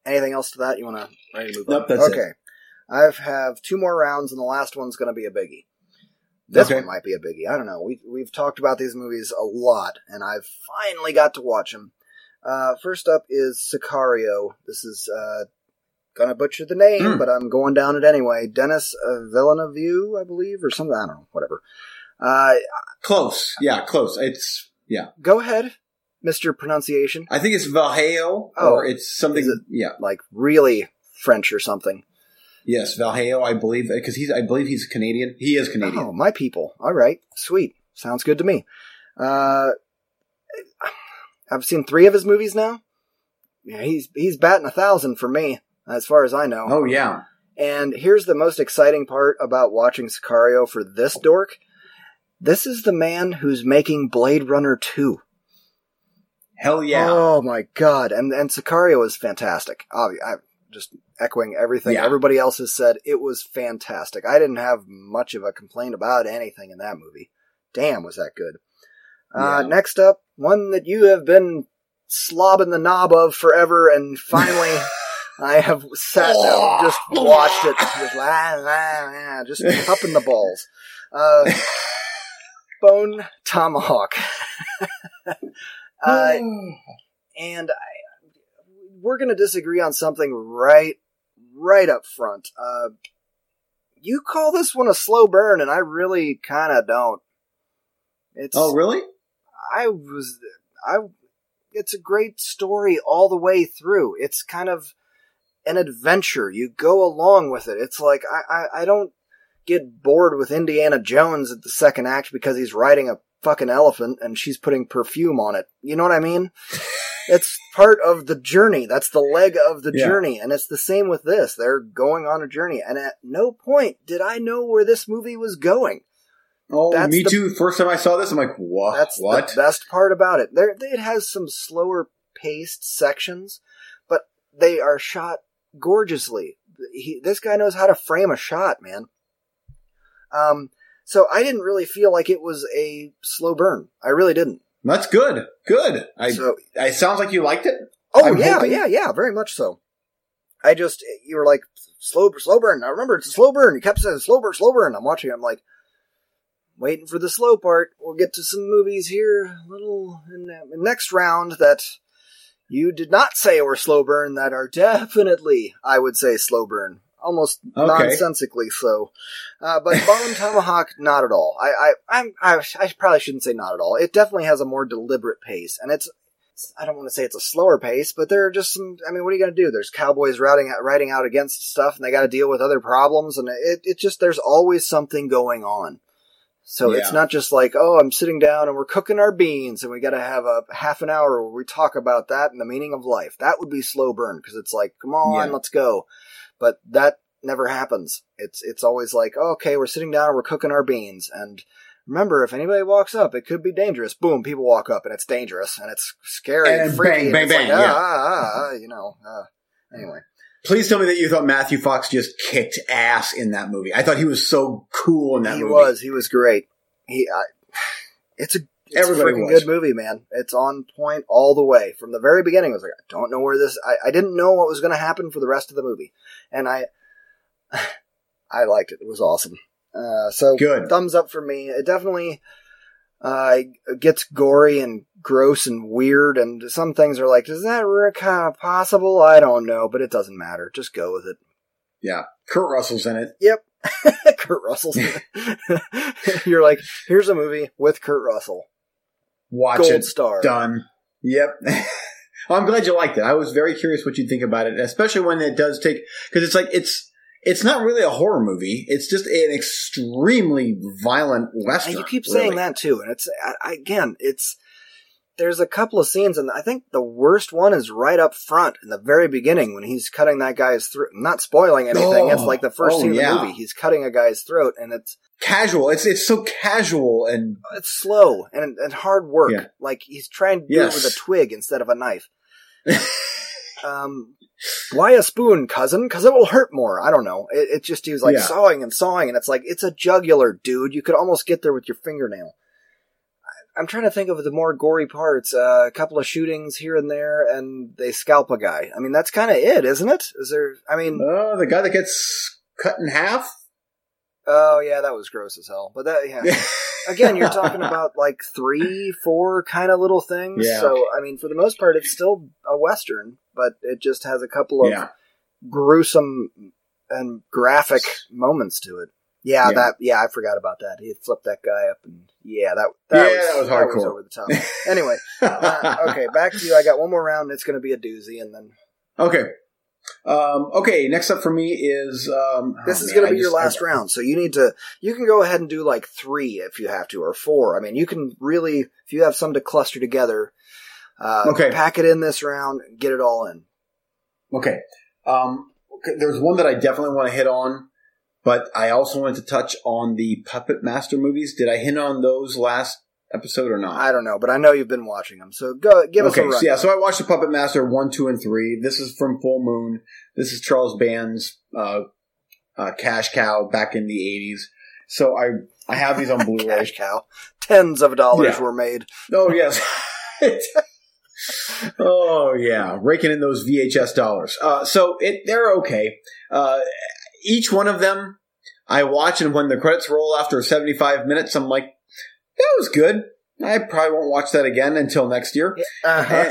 Anything else to that? You want to move nope, on? That's okay. It. I have two more rounds, and the last one's going to be a biggie. This okay. one might be a biggie. I don't know. We, we've talked about these movies a lot, and I've finally got to watch them. Uh, first up is Sicario. This is uh, going to butcher the name, mm. but I'm going down it anyway. Denis Villeneuve, I believe, or something. I don't know. Whatever. Uh, close. Yeah, close. It's yeah. Go ahead, Mister Pronunciation. I think it's Valheo, oh, or it's something. It, yeah, like really French or something. Yes, Valheo, I believe, because he's, I believe he's Canadian. He is Canadian. Oh, my people. All right. Sweet. Sounds good to me. Uh, I've seen three of his movies now. Yeah, he's, he's batting a thousand for me, as far as I know. Oh, yeah. And here's the most exciting part about watching Sicario for this dork. This is the man who's making Blade Runner two. Hell yeah. Oh, my God. And, and Sicario is fantastic. I, I just... echoing everything yeah. everybody else has said, it was fantastic. I didn't have much of a complaint about anything in that movie. Damn, was that good. Yeah. Uh, next up, one that you have been slobbing the knob of forever, and finally I have sat down, just watched it, just, la, la, la, just cupping the balls. Uh, Bone Tomahawk. uh, and I, we're going to disagree on something right Right up front. Uh, you call this one a slow burn, and I really kind of don't. It's, oh, really? I was... I. It's a great story all the way through. It's kind of an adventure. You go along with it. It's like, I, I, I don't get bored with Indiana Jones at the second act because he's riding a fucking elephant and she's putting perfume on it. You know what I mean? It's part of the journey. That's the leg of the yeah. journey. And it's the same with this. They're going on a journey. And at no point did I know where this movie was going. Oh, that's me the, too. First time I saw this, I'm like, what? That's what? The best part about it. There, it has some slower paced sections, but they are shot gorgeously. He, this guy knows how to frame a shot, man. Um, so I didn't really feel like it was a slow burn. I really didn't. That's good. Good. I. So, it sounds like you liked it. Oh, I'm yeah, hoping. yeah, yeah. Very much so. I just, you were like, slow, slow burn. I remember it's a slow burn. You kept saying slow burn, slow burn. I'm watching it. I'm like, waiting for the slow part. We'll get to some movies here. A little in the next round that you did not say were slow burn that are definitely, I would say, slow burn. Almost okay. nonsensically so. Uh, but Bone Tomahawk, not at all. I, I, I'm, I, I probably shouldn't say not at all. It definitely has a more deliberate pace. And it's, it's I don't want to say it's a slower pace, but there are just some, I mean, what are you going to do? There's cowboys riding out, riding out against stuff, and they got to deal with other problems. And it, it just, there's always something going on. So yeah. It's not just like, oh, I'm sitting down and we're cooking our beans and we got to have a half an hour where we talk about that and the meaning of life. That would be slow burn because it's like, come on, yeah. let's go. But that never happens. It's it's always like, oh, okay, we're sitting down, we're cooking our beans. And remember, if anybody walks up, it could be dangerous. Boom, people walk up, and it's dangerous, and it's scary and, and freaky. Bang, bang, and it's bang, like, ah, yeah. ah, ah, ah, you know. Uh. Anyway. Please tell me that you thought Matthew Fox just kicked ass in that movie. I thought he was so cool in that he movie. He was. He was great. He. I, it's a, it's a freaking good movie, man. It's on point all the way. From the very beginning, I was like, I don't know where this... I, I didn't know what was going to happen for the rest of the movie. And I I liked it. It was awesome. Uh, so Good. Thumbs up for me. It definitely uh, gets gory and gross and weird. And some things are like, is that kind of possible? I don't know, but it doesn't matter. Just go with it. Yeah. Kurt Russell's in it. Yep. Kurt Russell's in it. You're like, here's a movie with Kurt Russell. Watch Gold it. Star. Done. Yep. Well, I'm glad you liked it. I was very curious what you'd think about it, especially when it does take – because it's like it's it's not really a horror movie. It's just an extremely violent Western. And you keep really. saying that too. And it's – again, it's there's a couple of scenes, and I think the worst one is right up front in the very beginning when he's cutting that guy's throat. I'm not spoiling anything. Oh, it's like the first oh, scene yeah. of the movie. He's cutting a guy's throat, and it's casual. It's it's so casual, and it's slow and and hard work. Yeah. Like he's trying to do yes. it with a twig instead of a knife. um, why a spoon, cousin? Because it will hurt more. I don't know. It, it just he was like yeah. sawing and sawing, and it's like it's a jugular, dude. You could almost get there with your fingernail. I'm trying to think of the more gory parts. Uh, a couple of shootings here and there, and they scalp a guy. I mean, that's kind of it, isn't it? Is there? I mean, uh, the guy that gets cut in half. Oh yeah, that was gross as hell. But that, yeah. Again, you're talking about like three, four kind of little things. Yeah. So I mean, for the most part, it's still a Western, but it just has a couple of yeah. gruesome and graphic moments to it. Yeah, yeah, that. Yeah, I forgot about that. He flipped that guy up, and yeah, that that, yeah, was, that was hardcore, that was over the top. Anyway, uh, okay, back to you. I got one more round. It's going to be a doozy, and then okay, um, okay. Next up for me is um, this oh, is going to be I your just, last I, round. So you need to. You can go ahead and do like three if you have to, or four. I mean, you can really if you have some to cluster together. Uh, okay, pack it in this round. Get it all in. Okay. Um, okay, there's one that I definitely want to hit on. But I also wanted to touch on the Puppet Master movies. Did I hint on those last episode or not? I don't know, but I know you've been watching them. So go give okay, us a run. So yeah, so I watched the Puppet Master one, two, and three. This is from Full Moon. This is Charles Band's uh, uh, Cash Cow back in the eighties. So I I have these on Blu-ray. Cash Cow. Tens of dollars yeah. were made. Oh, yes. Oh, yeah. Raking in those V H S dollars. Uh, so it they're okay. Uh Each one of them, I watch, and when the credits roll after seventy-five minutes, I'm like, that was good. I probably won't watch that again until next year. Uh-huh.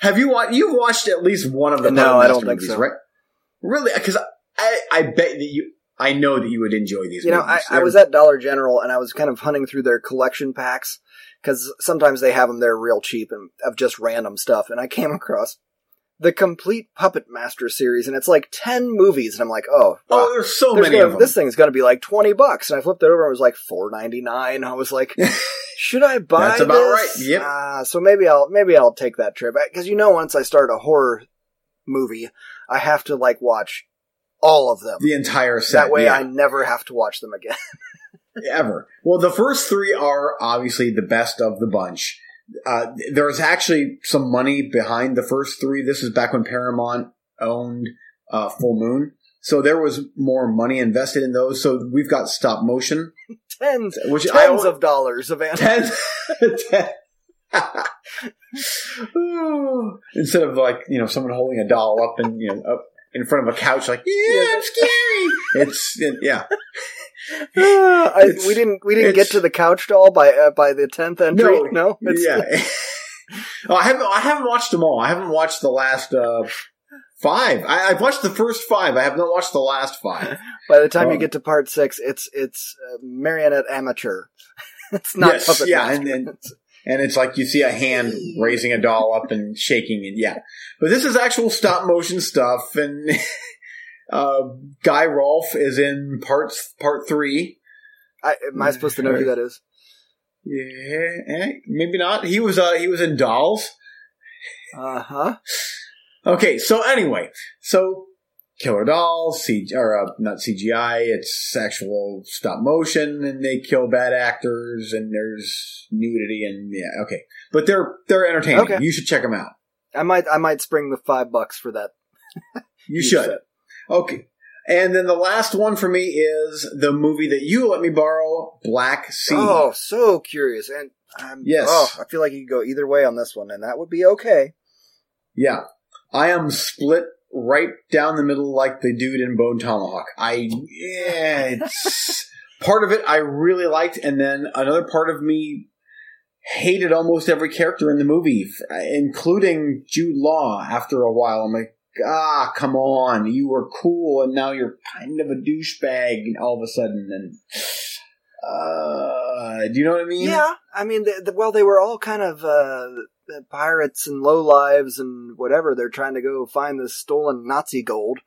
Have you watched? You've watched at least one of the no, I don't movies, think so. Right? Really? Because I, I bet that you. I know that you would enjoy these. You movies. know, I, I was at Dollar General, and I was kind of hunting through their collection packs because sometimes they have them there real cheap and of just random stuff, and I came across the complete Puppet Master series, and it's like ten movies, and I'm like, oh, wow, oh, there's so there's many gonna, of them. This thing's going to be like twenty bucks, and I flipped it over, and it was like four ninety nine. I was like, should I buy? That's about this? Right. Yep. Uh, so maybe I'll maybe I'll take that trip because you know, once I start a horror movie, I have to like watch all of them, the entire set. That way, yeah. I never have to watch them again, ever. Well, the first three are obviously the best of the bunch. Uh, there's actually some money behind the first three. This is back when Paramount owned uh, Full Moon. So there was more money invested in those. So we've got stop motion. Tens, which tens I, of dollars of animals. Tens. ten. Instead of like, you know, someone holding a doll up and, you know, up in front of a couch like, yeah, I'm scary. It's, it, yeah. Uh, I, we didn't we didn't get to the couch doll by uh, by the tenth entry. No, no? It's, yeah. oh, I haven't I haven't watched them all. I haven't watched the last uh, five. I, I've watched the first five. I have not watched the last five. By the time um, you get to part six, it's it's uh, marionette amateur. It's not yes, puppet yeah, master. And, and, and it's like you see a hand raising a doll up and shaking it. Yeah, but this is actual stop motion stuff and. Uh, Guy Rolfe is in parts part three. I, am I supposed to know who that is? Yeah, maybe not. He was uh, he was in Dolls. Uh huh. Okay, so anyway, so Killer Dolls, C G I, or uh, not C G I. It's actual stop motion, and they kill bad actors, and there's nudity, and yeah, okay. But they're they're entertaining. Okay. You should check them out. I might I might spring the five bucks for that. You should. Set. Okay, and then the last one for me is the movie that you let me borrow, Black Sea. Oh, so curious, and I'm, yes, oh, I feel like you could go either way on this one, and that would be okay. Yeah, I am split right down the middle, like the dude in Bone Tomahawk. I yeah, it's part of it I really liked, and then another part of me hated almost every character in the movie, including Jude Law. After a while, I'm like. Ah, come on! You were cool, and now you're kind of a douchebag all of a sudden. And uh, do you know what I mean? Yeah, I mean, the, the, well, they were all kind of uh, pirates and lowlives and whatever. They're trying to go find this stolen Nazi gold.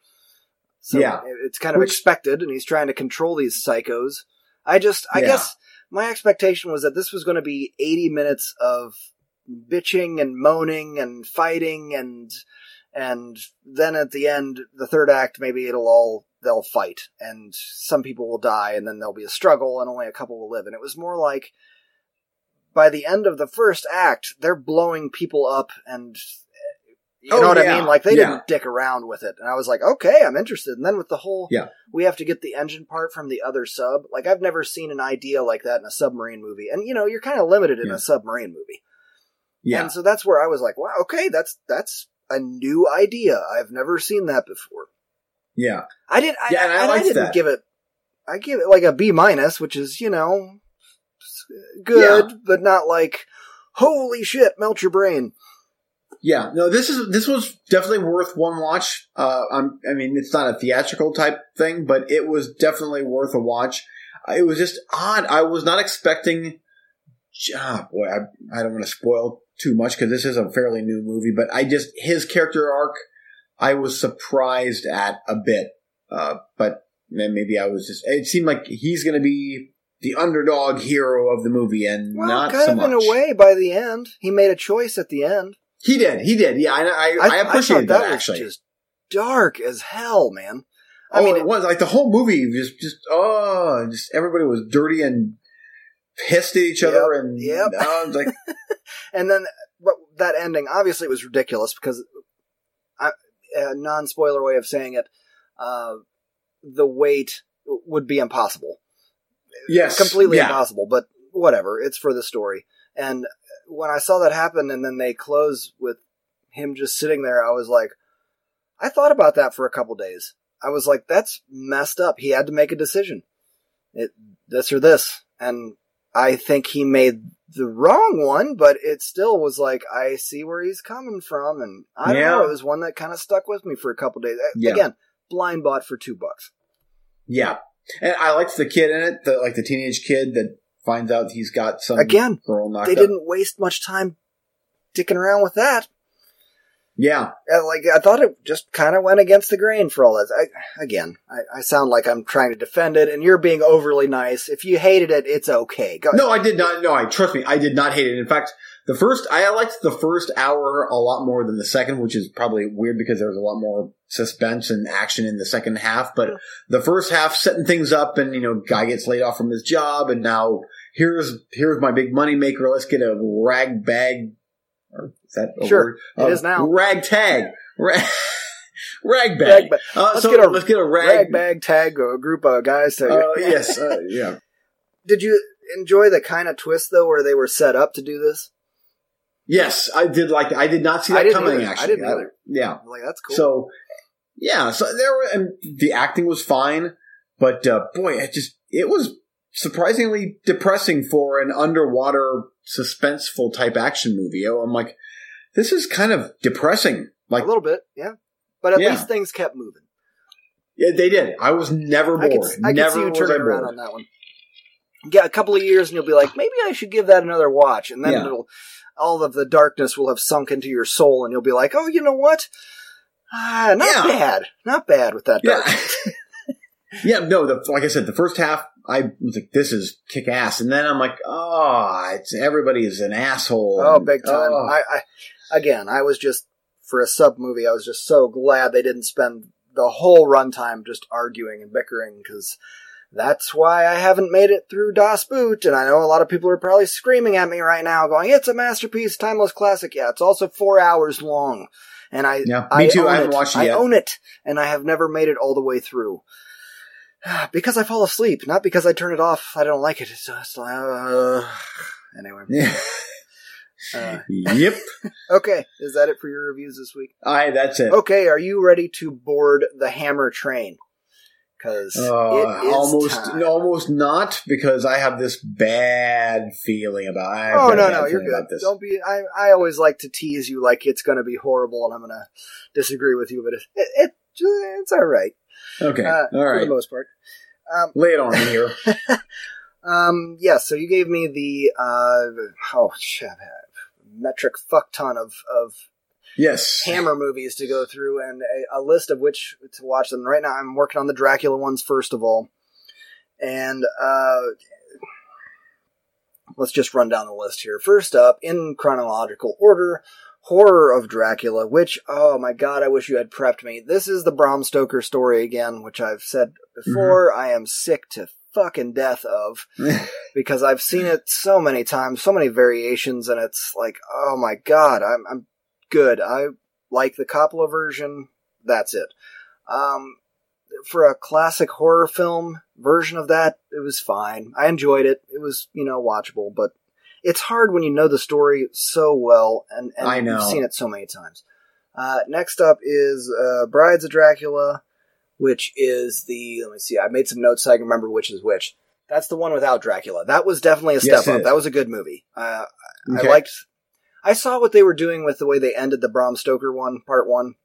So yeah, it's kind of Which, expected, and he's trying to control these psychos. I just, I yeah. guess. my expectation was that this was going to be eighty minutes of bitching and moaning and fighting, and and then at the end, the third act, maybe it'll all, they'll fight, and some people will die, and then there'll be a struggle, and only a couple will live. And it was more like, by the end of the first act, they're blowing people up, and you oh, know what yeah. I mean? Like, they yeah. didn't dick around with it. And I was like, okay, I'm interested. And then with the whole, yeah. we have to get the engine part from the other sub. Like, I've never seen an idea like that in a submarine movie. And, you know, you're kind of limited in yeah. a submarine movie. Yeah. And so that's where I was like, wow, okay, that's that's a new idea. I've never seen that before. Yeah. I didn't I, yeah, and I, and I didn't that. give it I give it like a B minus, which is, you know, good, yeah. but not like, holy shit, melt your brain. Yeah, no, this is this was definitely worth one watch. Uh, I'm, I mean, it's not a theatrical type thing, but it was definitely worth a watch. It was just odd. I was not expecting. Ah, boy, I, I don't want to spoil too much because this is a fairly new movie, but I just his character arc, I was surprised at a bit. Uh, but maybe I was just. It seemed like he's going to be the underdog hero of the movie, and well, not kind so of much. in a way. By the end, he made a choice at the end. He did. He did. Yeah, I I, I appreciated I that, that actually. Was just dark as hell, man. I oh, mean, it was like the whole movie just just oh, just everybody was dirty and pissed at each yep, other, and yeah, uh, like. And then, but that ending obviously was ridiculous because, I, a non-spoiler way of saying it, uh, the wait would be impossible. Yes, completely yeah. impossible. But whatever, it's for the story. And when I saw that happen and then they close with him just sitting there, I was like, I thought about that for a couple days. I was like, that's messed up. He had to make a decision. It, this or this. And I think he made the wrong one, but it still was like, I see where he's coming from. And I yeah. don't know. It was one that kind of stuck with me for a couple days. Yeah. Again, blind bought for two bucks. Yeah. And I liked the kid in it, the, like the teenage kid that finds out he's got some Again, girl knocked Again, they didn't up. waste much time dicking around with that. Yeah. Like, I thought it just kind of went against the grain for all this. I, again, I, I sound like I'm trying to defend it, and you're being overly nice. If you hated it, it's okay. Go no, I did not. No, I trust me, I did not hate it. In fact, the first, I liked the first hour a lot more than the second, which is probably weird because there was a lot more suspense and action in the second half. But yeah. the first half, setting things up, and, you know, guy gets laid off from his job, and now here's here's my big money maker. Let's get a rag bag. Or is that a sure, word? It um, is now. Rag tag. Rag, rag bag. Rag ba- uh, let's, so get a, let's get a rag, rag bag tag or a group of guys. To- uh, yes. Uh, yeah. Did you enjoy the kind of twist, though, where they were set up to do this? Yes, I did like that. I did not see that coming, either. actually. I didn't either. Yeah. Like, that's cool. So, yeah. So, there were, and the acting was fine, but, uh, boy, it just, it was surprisingly depressing for an underwater, suspenseful type action movie. I'm like, this is kind of depressing. Like, a little bit, yeah. But at yeah. least things kept moving. Yeah, they did. I was never bored. I could, I never could see you turning around bored. on that one. Yeah, a couple of years and you'll be like, maybe I should give that another watch. And then yeah. it'll. all of the darkness will have sunk into your soul, and you'll be like, oh, you know what? Ah, not yeah. bad. Not bad with that darkness. Yeah, yeah no, the, like I said, the first half, I was like, this is kick-ass. And then I'm like, oh, it's, everybody is an asshole. Oh, and, big time. Oh. I, I Again, I was just, for a sub-movie, I was just so glad they didn't spend the whole runtime just arguing and bickering, because that's why I haven't made it through Das Boot, and I know a lot of people are probably screaming at me right now, going, "It's a masterpiece, timeless classic." Yeah, it's also four hours long, and I, yeah, me I too. Own I haven't it. watched it yet. I own it, and I have never made it all the way through because I fall asleep, not because I turn it off. I don't like it. It's just like, uh, anyway. Yeah. Uh, yep. Okay, is that it for your reviews this week? Aye, that's it. Okay, are you ready to board the Hammer train? Because uh, it is almost, time. almost not. Because I have this bad feeling about. I have oh no, no, you're good. This. Don't be. I, I always like to tease you like it's going to be horrible, and I'm going to disagree with you, but it, it, it it's all right. Okay, uh, all right for the most part. Um, Lay it on me here. um, yes. Yeah, so you gave me the uh, oh shit, metric fuck ton of of. Yes. Hammer movies to go through and a, a list of which to watch them. Right now I'm working on the Dracula ones first of all. And uh Let's just run down the list here. First up, in chronological order, Horror of Dracula, which, oh my god, I wish you had prepped me. This is the Bram Stoker story again, which I've said before, mm-hmm. I am sick to fucking death of, because I've seen it so many times, so many variations, and it's like, oh my god, I'm, I'm good. I like the Coppola version, that's it. Um, for a classic horror film version of that, it was fine. I enjoyed it. It was, you know, watchable, but it's hard when you know the story so well, and, and I know. You've seen it so many times. Uh, next up is uh, Brides of Dracula, which is the... Let me see. I made some notes so I can remember which is which. That's the one without Dracula. That was definitely a step yes, up. That was a good movie. Uh, okay. I liked... I saw what they were doing with the way they ended the Bram Stoker one, part one.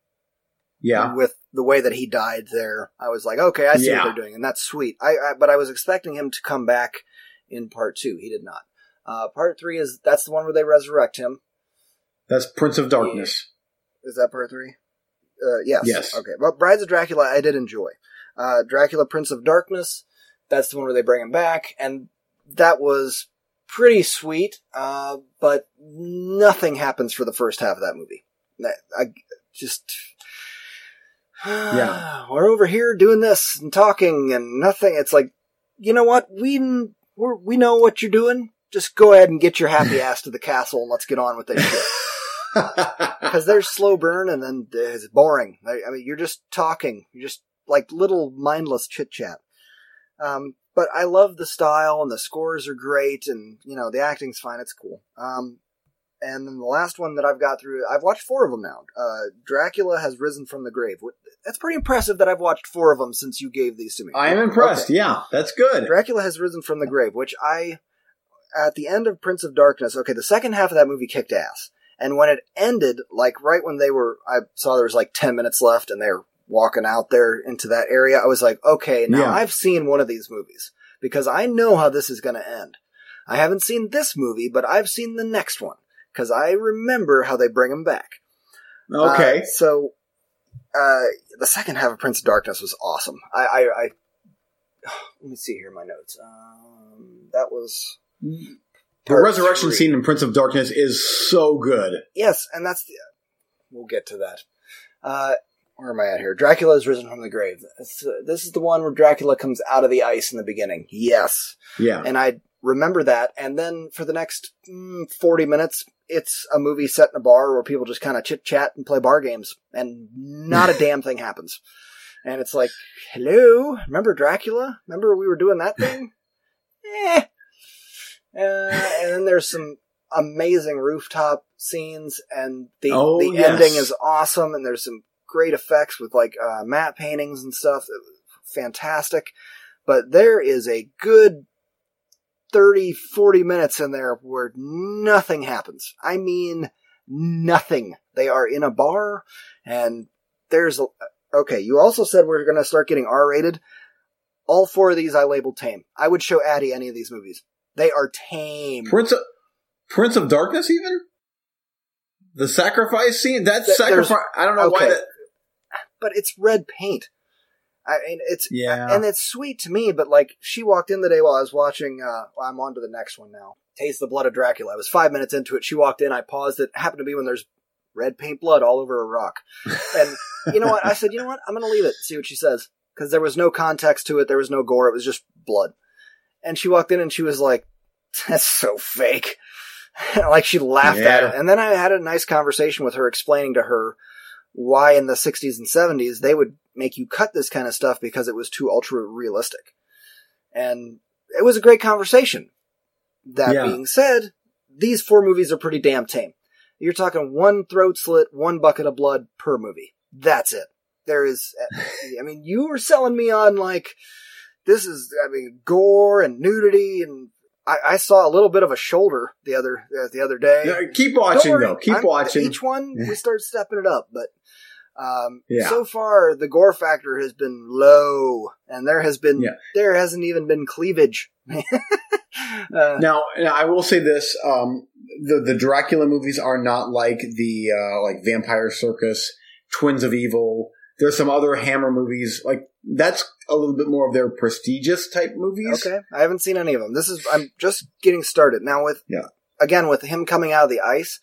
Yeah. And with the way that he died there, I was like, okay, I see yeah. what they're doing, and that's sweet. I, I But I was expecting him to come back in part two. He did not. Uh, part three is, that's the one where they resurrect him. That's Prince of Darkness. Is that part three? Uh, yes. Yes. Okay. Well, Brides of Dracula, I did enjoy. Uh, Dracula Prince of Darkness, that's the one where they bring him back, and that was pretty sweet, uh, but nothing happens for the first half of that movie. I, I just... yeah. We're over here doing this and talking and nothing. It's like, you know what? We, we're, we know what you're doing. Just go ahead and get your happy ass to the castle and let's get on with that shit. Because uh, there's slow burn and then it's boring. I, I mean, you're just talking. You're just like little mindless chit-chat. Um, but I love the style and the scores are great and, you know, the acting's fine. It's cool. Um, and then the last one that I've got through, I've watched four of them now. Uh, Dracula Has Risen from the Grave. That's pretty impressive that I've watched four of them since you gave these to me. I am impressed. Okay. Yeah, that's good. Dracula Has Risen from the Grave, which I... at the end of Prince of Darkness, okay, the second half of that movie kicked ass. And when it ended, like right when they were, I saw there was like ten minutes left and they're walking out there into that area. I was like, okay, now yeah. I've seen one of these movies because I know how this is going to end. I haven't seen this movie, but I've seen the next one because I remember how they bring him back. Okay. Uh, so, uh, the second half of Prince of Darkness was awesome. I, I, I let me see here, my notes. Um, that was... The Part resurrection three. Scene in Prince of Darkness is so good. Yes, and that's the... We'll get to that. Uh, where am I at here? Dracula Has Risen from the Grave. This, uh, this is the one where Dracula comes out of the ice in the beginning. Yes. Yeah. And I remember that, and then for the next mm, forty minutes, it's a movie set in a bar where people just kind of chit-chat and play bar games, and not a damn thing happens. And it's like, hello? Remember Dracula? Remember we were doing that thing? eh. Uh, and then there's some amazing rooftop scenes, and the oh, the yes. ending is awesome, and there's some great effects with, like, uh, matte paintings and stuff. Fantastic. But there is a good thirty, forty minutes in there where nothing happens. I mean, nothing. They are in a bar, and there's... a, okay, you also said we're going to start getting R-rated. All four of these I labeled tame. I would show Addie any of these movies. They are tame. Prince of, Prince of Darkness, even? The sacrifice scene? That's Th- sacrifice. I don't know okay. why that. But it's red paint. I mean, it's. Yeah. And it's sweet to me, but like, she walked in today while I was watching. Uh, well, I'm on to the next one now. Taste the Blood of Dracula. I was five minutes into it. She walked in. I paused it. Happened to be when there's red paint blood all over a rock. And you know what? I said, you know what? I'm going to leave it. See what she says. Because there was no context to it. There was no gore. It was just blood. And she walked in and she was like, that's so fake. Like she laughed yeah. at it. And then I had a nice conversation with her explaining to her why in the sixties and seventies they would make you cut this kind of stuff because it was too ultra realistic. And it was a great conversation. That yeah. being said, these four movies are pretty damn tame. You're talking one throat slit, one bucket of blood per movie. That's it. There is, I mean, you were selling me on like, this is, I mean, gore and nudity, and I, I saw a little bit of a shoulder the other uh, the other day. Yeah, keep watching, worry, though. Keep I'm, watching. Each one, we start stepping it up, but um, yeah. so far the gore factor has been low, and there has been yeah. there hasn't even been cleavage. uh, now, now, I will say this: um, the the Dracula movies are not like the uh, like Vampire Circus, Twins of Evil. There's some other Hammer movies. Like, that's a little bit more of their prestigious type movies. Okay. I haven't seen any of them. This is, I'm just getting started. Now with, yeah. again, with him coming out of the ice,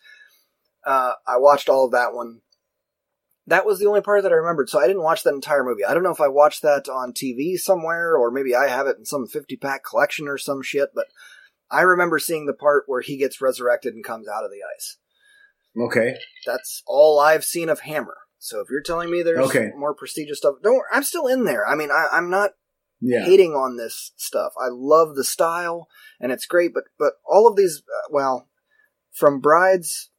uh, I watched all of that one. That was the only part that I remembered, so I didn't watch that entire movie. I don't know if I watched that on T V somewhere, or maybe I have it in some fifty-pack collection or some shit, but I remember seeing the part where he gets resurrected and comes out of the ice. Okay. That's all I've seen of Hammer. So if you're telling me there's okay. more prestigious stuff, don't worry, I'm still in there. I mean, I, I'm not yeah. hating on this stuff. I love the style, and it's great, but, but all of these, uh, well, from Brides...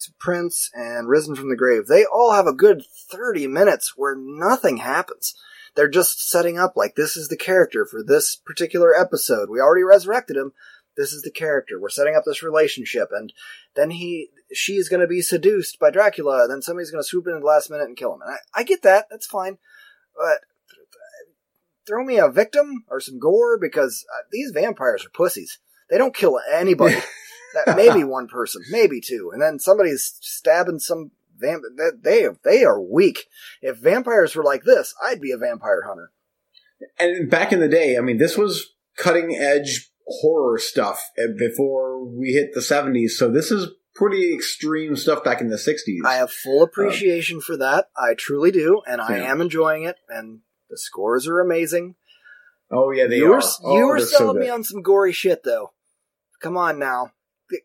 to Prince and Risen from the Grave, they all have a good thirty minutes where nothing happens. They're just setting up like, this is the character for this particular episode. We already resurrected him. This is the character. We're setting up this relationship, and then he, she's going to be seduced by Dracula, and then somebody's going to swoop in at the last minute and kill him. And I, I get that. That's fine. But throw me a victim or some gore, because these vampires are pussies. They don't kill anybody. That maybe one person, maybe two, and then somebody's stabbing some vamp. They they are weak. If vampires were like this, I'd be a vampire hunter. And back in the day, I mean, this was cutting edge horror stuff before we hit the seventies. So this is pretty extreme stuff back in the sixties. I have full appreciation um, for that. I truly do, and I yeah. am enjoying it. And the scores are amazing. Oh yeah, they you are. Were, oh, you were selling so me on some gory shit, though. Come on now.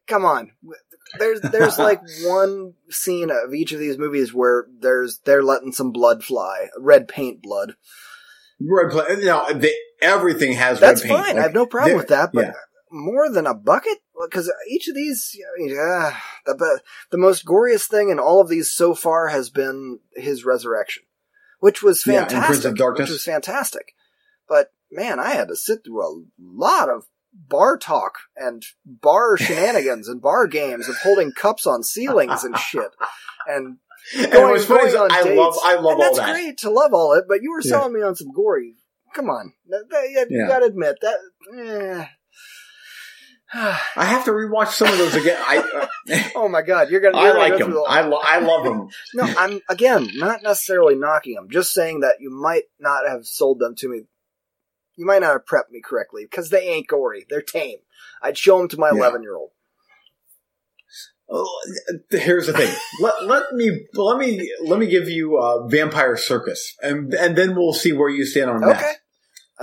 Come on, there's there's like one scene of each of these movies where there's they're letting some blood fly, red paint blood. Red blood. No, they, everything has That's red paint. That's fine. Like, I have no problem with that. But yeah. more than a bucket, because each of these, yeah, the the most goriest thing in all of these so far has been his resurrection, which was fantastic. Yeah, Prince of Darkness, which was fantastic. But man, I had to sit through a lot of bar talk and bar shenanigans and bar games of holding cups on ceilings and shit. And going, and what's funny is I dates. love, I love and all that. That's great to love all it, but you were yeah. selling me on some gory. Come on. You yeah. gotta admit that. Eh. I have to rewatch some of those again. I, uh, oh my God. You're going to, I like them. I, lo- I love them. No, I'm again, not necessarily knocking them. Just saying that you might not have sold them to me. You might not have prepped me correctly, because they ain't gory. They're tame. I'd show them to my eleven-year-old. Yeah. Oh, here's the thing. let let me let me let me give you uh, Vampire Circus, and and then we'll see where you stand on okay. that.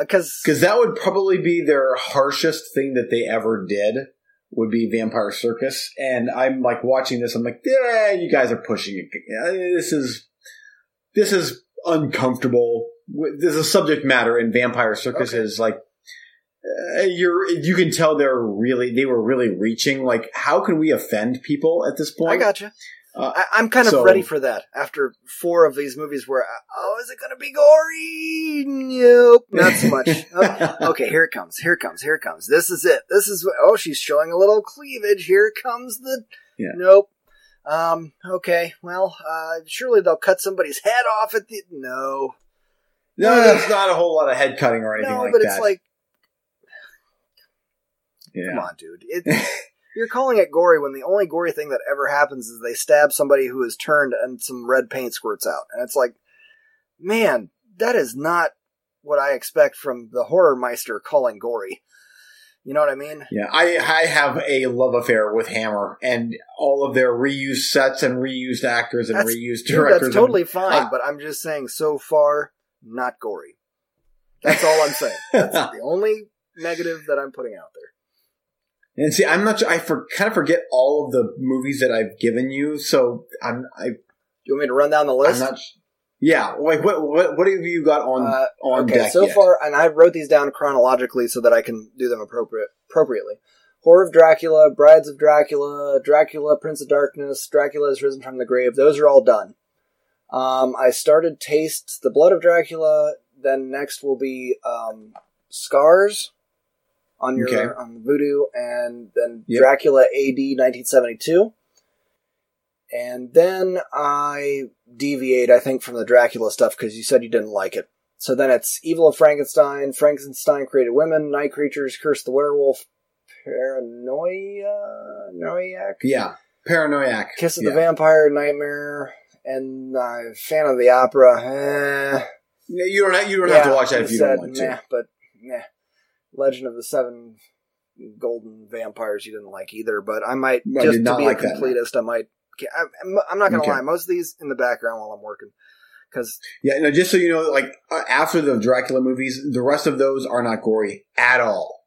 Because uh, that would probably be their harshest thing that they ever did. Would be Vampire Circus, and I'm like watching this. I'm like, yeah, you guys are pushing it. This is this is uncomfortable. There's a subject matter in Vampire Circus okay. is like uh, you're. You can tell they're really they were really reaching. Like, how can we offend people at this point? I gotcha. Uh, I, I'm kind so, of ready for that after four of these movies where I, oh, is it going to be gory? Nope, not so much. okay. okay, here it comes. Here it comes. Here it comes. This is it. This is oh, she's showing a little cleavage. Here comes the yeah. nope. Um. Okay. Well, uh, surely they'll cut somebody's head off at the no. No, there's not a whole lot of head cutting or anything no, like that. No, but it's like, yeah. come on, dude. It, you're calling it gory when the only gory thing that ever happens is they stab somebody who is turned and some red paint squirts out. And it's like, man, that is not what I expect from the horror meister calling gory. You know what I mean? Yeah, I, I have a love affair with Hammer and all of their reused sets and reused actors and that's, reused directors. Dude, that's totally and, fine, uh, but I'm just saying so far... not gory. That's all I'm saying. That's the only negative that I'm putting out there. And see, I'm not. I for, kind of forget all of the movies that I've given you. So I'm. I. Do you want me to run down the list? I'm not, yeah. Like what? What? What have you got on uh, on okay, deck? So yet? far, and I wrote these down chronologically so that I can do them appropriate appropriately. Horror of Dracula, Brides of Dracula, Dracula Prince of Darkness, Dracula Has Risen from the Grave. Those are all done. Um, I started Taste the Blood of Dracula, then next will be um, Scars on your okay. on Voodoo, and then yep. Dracula A D nineteen seventy-two. And then I deviate, I think, from the Dracula stuff, because you said you didn't like it. So then it's Evil of Frankenstein, Frankenstein Created Women, Night Creatures, Curse the Werewolf, Paranoia? Noiac? Yeah, Paranoiac. Kiss of yeah. the Vampire, Nightmare... and uh, fan of the opera. Eh. You don't have, you don't yeah, have to watch that if you said, don't want to. Nah, but nah. Legend of the Seven Golden Vampires you didn't like either, but I might, no, just to be like a completist, that. I might. I'm, I'm not going to okay. lie, most of these in the background while I'm working. Cause yeah, no, just so you know, like after the Dracula movies, the rest of those are not gory at all.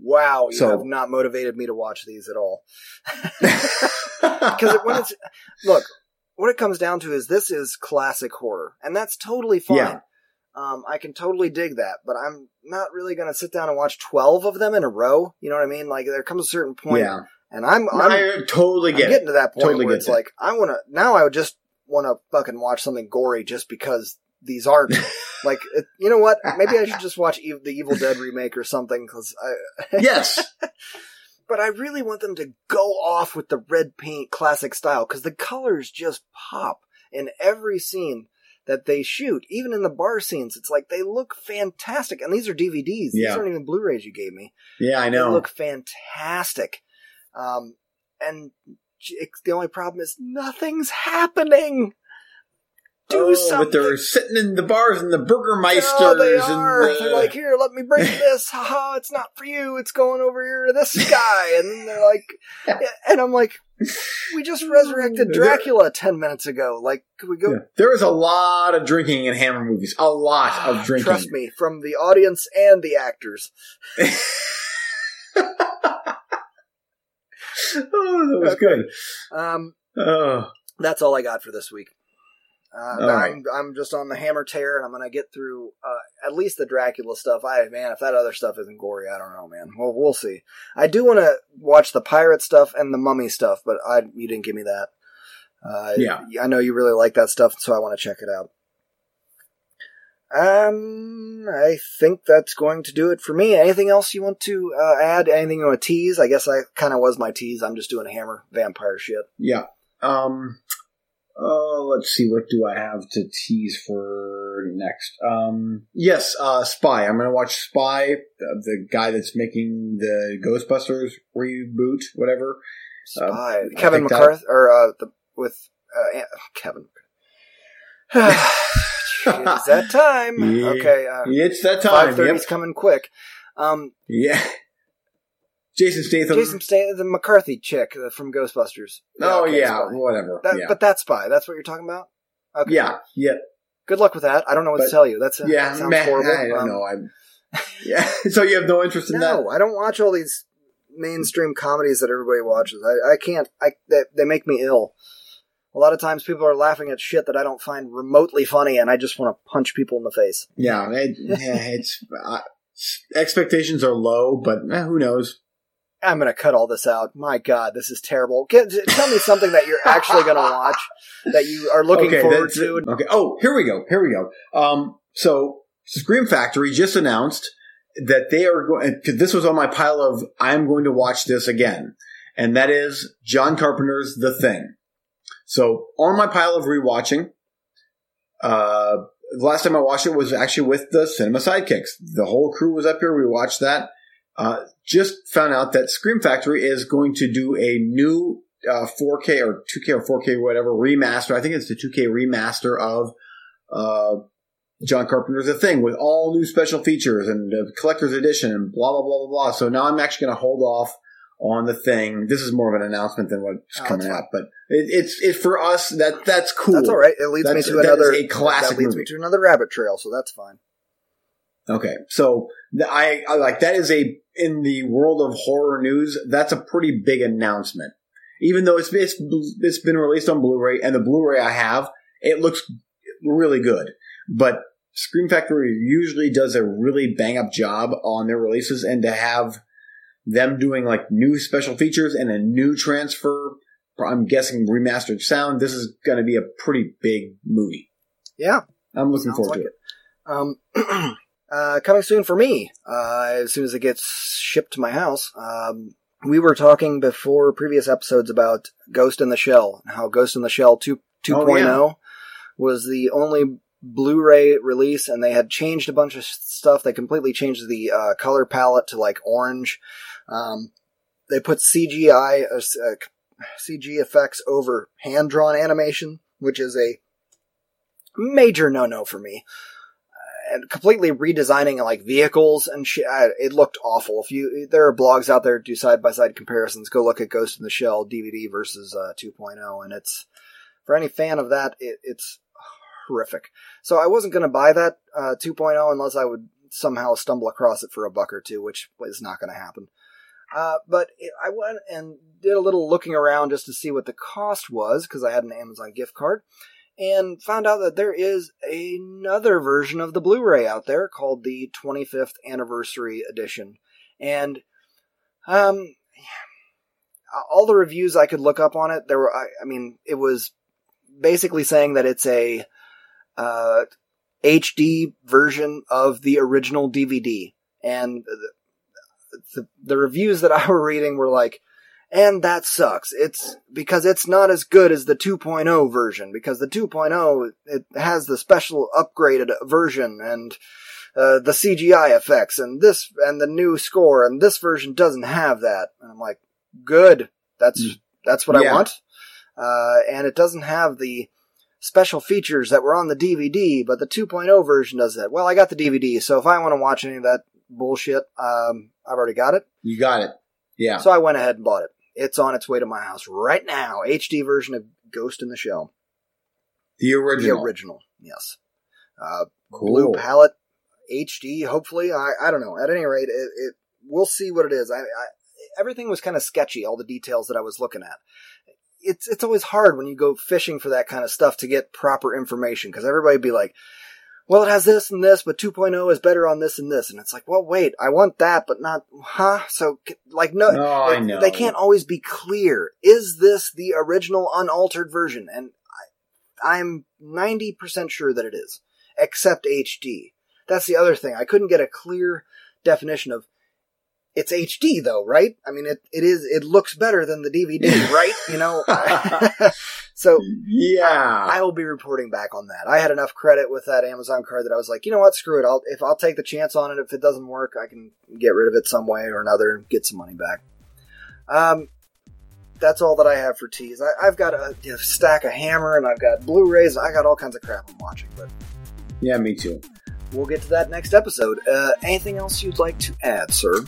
Wow, you so. have not motivated me to watch these at all. Because when it's look, what it comes down to is this is classic horror, and that's totally fine. Yeah. Um, I can totally dig that, but I'm not really going to sit down and watch twelve of them in a row. You know what I mean? Like there comes a certain point, yeah. and I'm, no, I'm I totally get I'm getting it. to that point totally where it's it. like I want to now. I would just. want to fucking watch something gory just because these aren't like, it, you know what? Maybe I should just watch e- the Evil Dead remake or something. Cause I, yes, but I really want them to go off with the red paint classic style. Cause the colors just pop in every scene that they shoot, even in the bar scenes. It's like, they look fantastic. And these are D V Ds. Yeah. These aren't even Blu-rays you gave me. Yeah, I know. They look fantastic. Um, and, The only problem is nothing's happening. Do oh, something. But they're sitting in the bars and the Burgermeisters. No, they are. And the... They're like, here, let me break this. Haha, it's not for you. It's going over here to this guy. And they're like, and I'm like, we just resurrected Dracula there... ten minutes ago. Like, could we go? Yeah. There is a lot of drinking in Hammer movies. A lot of drinking. Trust me, from the audience and the actors. Oh, that was okay. good. Um, oh. That's all I got for this week. Uh, now right. I'm, I'm just on the Hammer tear, and I'm going to get through uh, at least the Dracula stuff. I man, if that other stuff isn't gory, I don't know, man. Well, we'll see. I do want to watch the pirate stuff and the mummy stuff, but I you didn't give me that. Uh, yeah, I know you really like that stuff, so I want to check it out. Um, I think that's going to do it for me. Anything else you want to uh, add? Anything you want to tease? I guess I kind of was my tease. I'm just doing a Hammer vampire shit. Yeah. Um. Uh, let's see. What do I have to tease for next? Um. Yes. Uh. Spy. I'm going to watch Spy. The guy that's making the Ghostbusters reboot, whatever. Spy. Uh, Kevin McCarthy, or uh, the with uh, Kevin. It's that time. Yeah. Okay. Uh, it's that time. five thirty's yep. coming quick. Um, yeah. Jason Statham. Jason Statham, the McCarthy chick from Ghostbusters. Yeah, oh, okay, yeah. Whatever. That, yeah. But that's Spy. That's what you're talking about? Okay. Yeah. Yeah. Good luck with that. I don't know what but, to tell you. That's uh, yeah, that sounds man, horrible. I don't um, know. I'm, yeah. So you have no interest in no, that? No. I don't watch all these mainstream comedies that everybody watches. I, I can't. I they, they make me ill. A lot of times people are laughing at shit that I don't find remotely funny, and I just want to punch people in the face. Yeah, it, it's uh, expectations are low, but eh, who knows? I'm going to cut all this out. My God, this is terrible. Get, tell me something that you're actually going to watch that you are looking okay, forward to. Okay. Oh, here we go. Here we go. Um, so Scream Factory just announced that they are going – because this was on my pile of I'm going to watch this again, and that is John Carpenter's The Thing. So, on my pile of rewatching, uh, the last time I watched it was actually with the Cinema Sidekicks. The whole crew was up here. We watched that. Uh, just found out that Scream Factory is going to do a new uh, four K or two K or four K whatever remaster. I think it's the two K remaster of uh, John Carpenter's The Thing with all new special features and the collector's edition and blah, blah, blah, blah, blah. So, now I'm actually going to hold off on The Thing. This is more of an announcement than what's oh, coming out, but it, it's it for us that that's cool. That's all right. It leads that's, me to another a classic. That leads movie. me to another rabbit trail, so that's fine. Okay, so the, I, I like that is a in the world of horror news. That's a pretty big announcement, even though it's it's it's been released on Blu-ray, and the Blu-ray I have it looks really good, but Scream Factory usually does a really bang up job on their releases, and to have them doing like new special features and a new transfer, I'm guessing remastered sound, this is going to be a pretty big movie. Yeah. I'm looking forward like to it. it. Um, uh, coming soon for me, uh, as soon as it gets shipped to my house. Um, we were talking before previous episodes about Ghost in the Shell, and how Ghost in the Shell two point oh yeah. was the only Blu-ray release, and they had changed a bunch of stuff. They completely changed the uh, color palette to like orange. Um, they put C G I, uh, C G effects over hand-drawn animation, which is a major no-no for me. Uh, and completely redesigning like vehicles and shit, it looked awful. If you, there are blogs out there that do side-by-side comparisons. Go look at Ghost in the Shell D V D versus uh, two point oh, and it's, for any fan of that, it, it's horrific. So I wasn't going to buy that uh, two point oh unless I would somehow stumble across it for a buck or two, which is not going to happen. Uh, but it, I went and did a little looking around just to see what the cost was, because I had an Amazon gift card, and found out that there is another version of the Blu-ray out there called the twenty-fifth Anniversary Edition. And um, all the reviews I could look up on it, there were, I, I mean, it was basically saying that it's a uh, H D version of the original D V D. And the, The, the reviews that I were reading were like, and that sucks. It's because it's not as good as the two point oh version, because the two point oh, it has the special upgraded version and uh, the C G I effects and this and the new score, and this version doesn't have that. And I'm like, good. That's, mm. that's what yeah. I want. Uh, and it doesn't have the special features that were on the D V D, but the two point oh version does that. Well, I got the D V D, so if I want to watch any of that bullshit, um, I've already got it. You got it. Yeah. So I went ahead and bought it. It's on its way to my house right now. H D version of Ghost in the Shell. The original. The original, yes. Uh, cool. Blue palette, H D, hopefully. I, I don't know. At any rate, it, it we'll see what it is. I, I everything was kind of sketchy, all the details that I was looking at. It's, it's always hard when you go fishing for that kind of stuff to get proper information, because everybody would be like, well, it has this and this, but two point oh is better on this and this. And it's like, well, wait, I want that, but not, huh? So, like, no, no they, I know. They can't always be clear. Is this the original unaltered version? And I, I'm ninety percent sure that it is, except H D. That's the other thing. I couldn't get a clear definition of, it's H D though, right? I mean, it, it is, it looks better than the D V D, right? You know? So yeah, I, I will be reporting back on that. I had enough credit with that Amazon card that I was like, you know what? Screw it. I'll, if I'll take the chance on it, if it doesn't work, I can get rid of it some way or another, get some money back. Um, that's all that I have for teas. I, I've got a, a stack of Hammer, and I've got Blu-rays. I got all kinds of crap I'm watching, but yeah, me too. We'll get to that next episode. Uh, anything else you'd like to add, sir?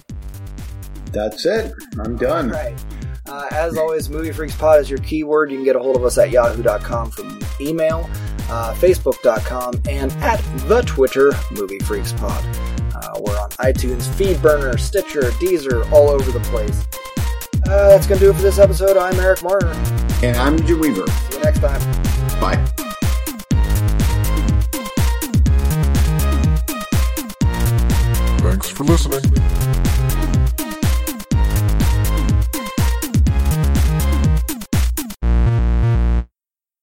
That's it. I'm done. All right. Uh, as always, Movie Freaks Pod is your keyword. You can get a hold of us at yahoo dot com from email, uh, facebook dot com, and at the Twitter, Movie Freaks Pod. Uh, we're on iTunes, FeedBurner, Stitcher, Deezer, all over the place. Uh, that's going to do it for this episode. I'm Eric Marner. And I'm Drew Weaver. See you next time. Bye. Thanks for listening.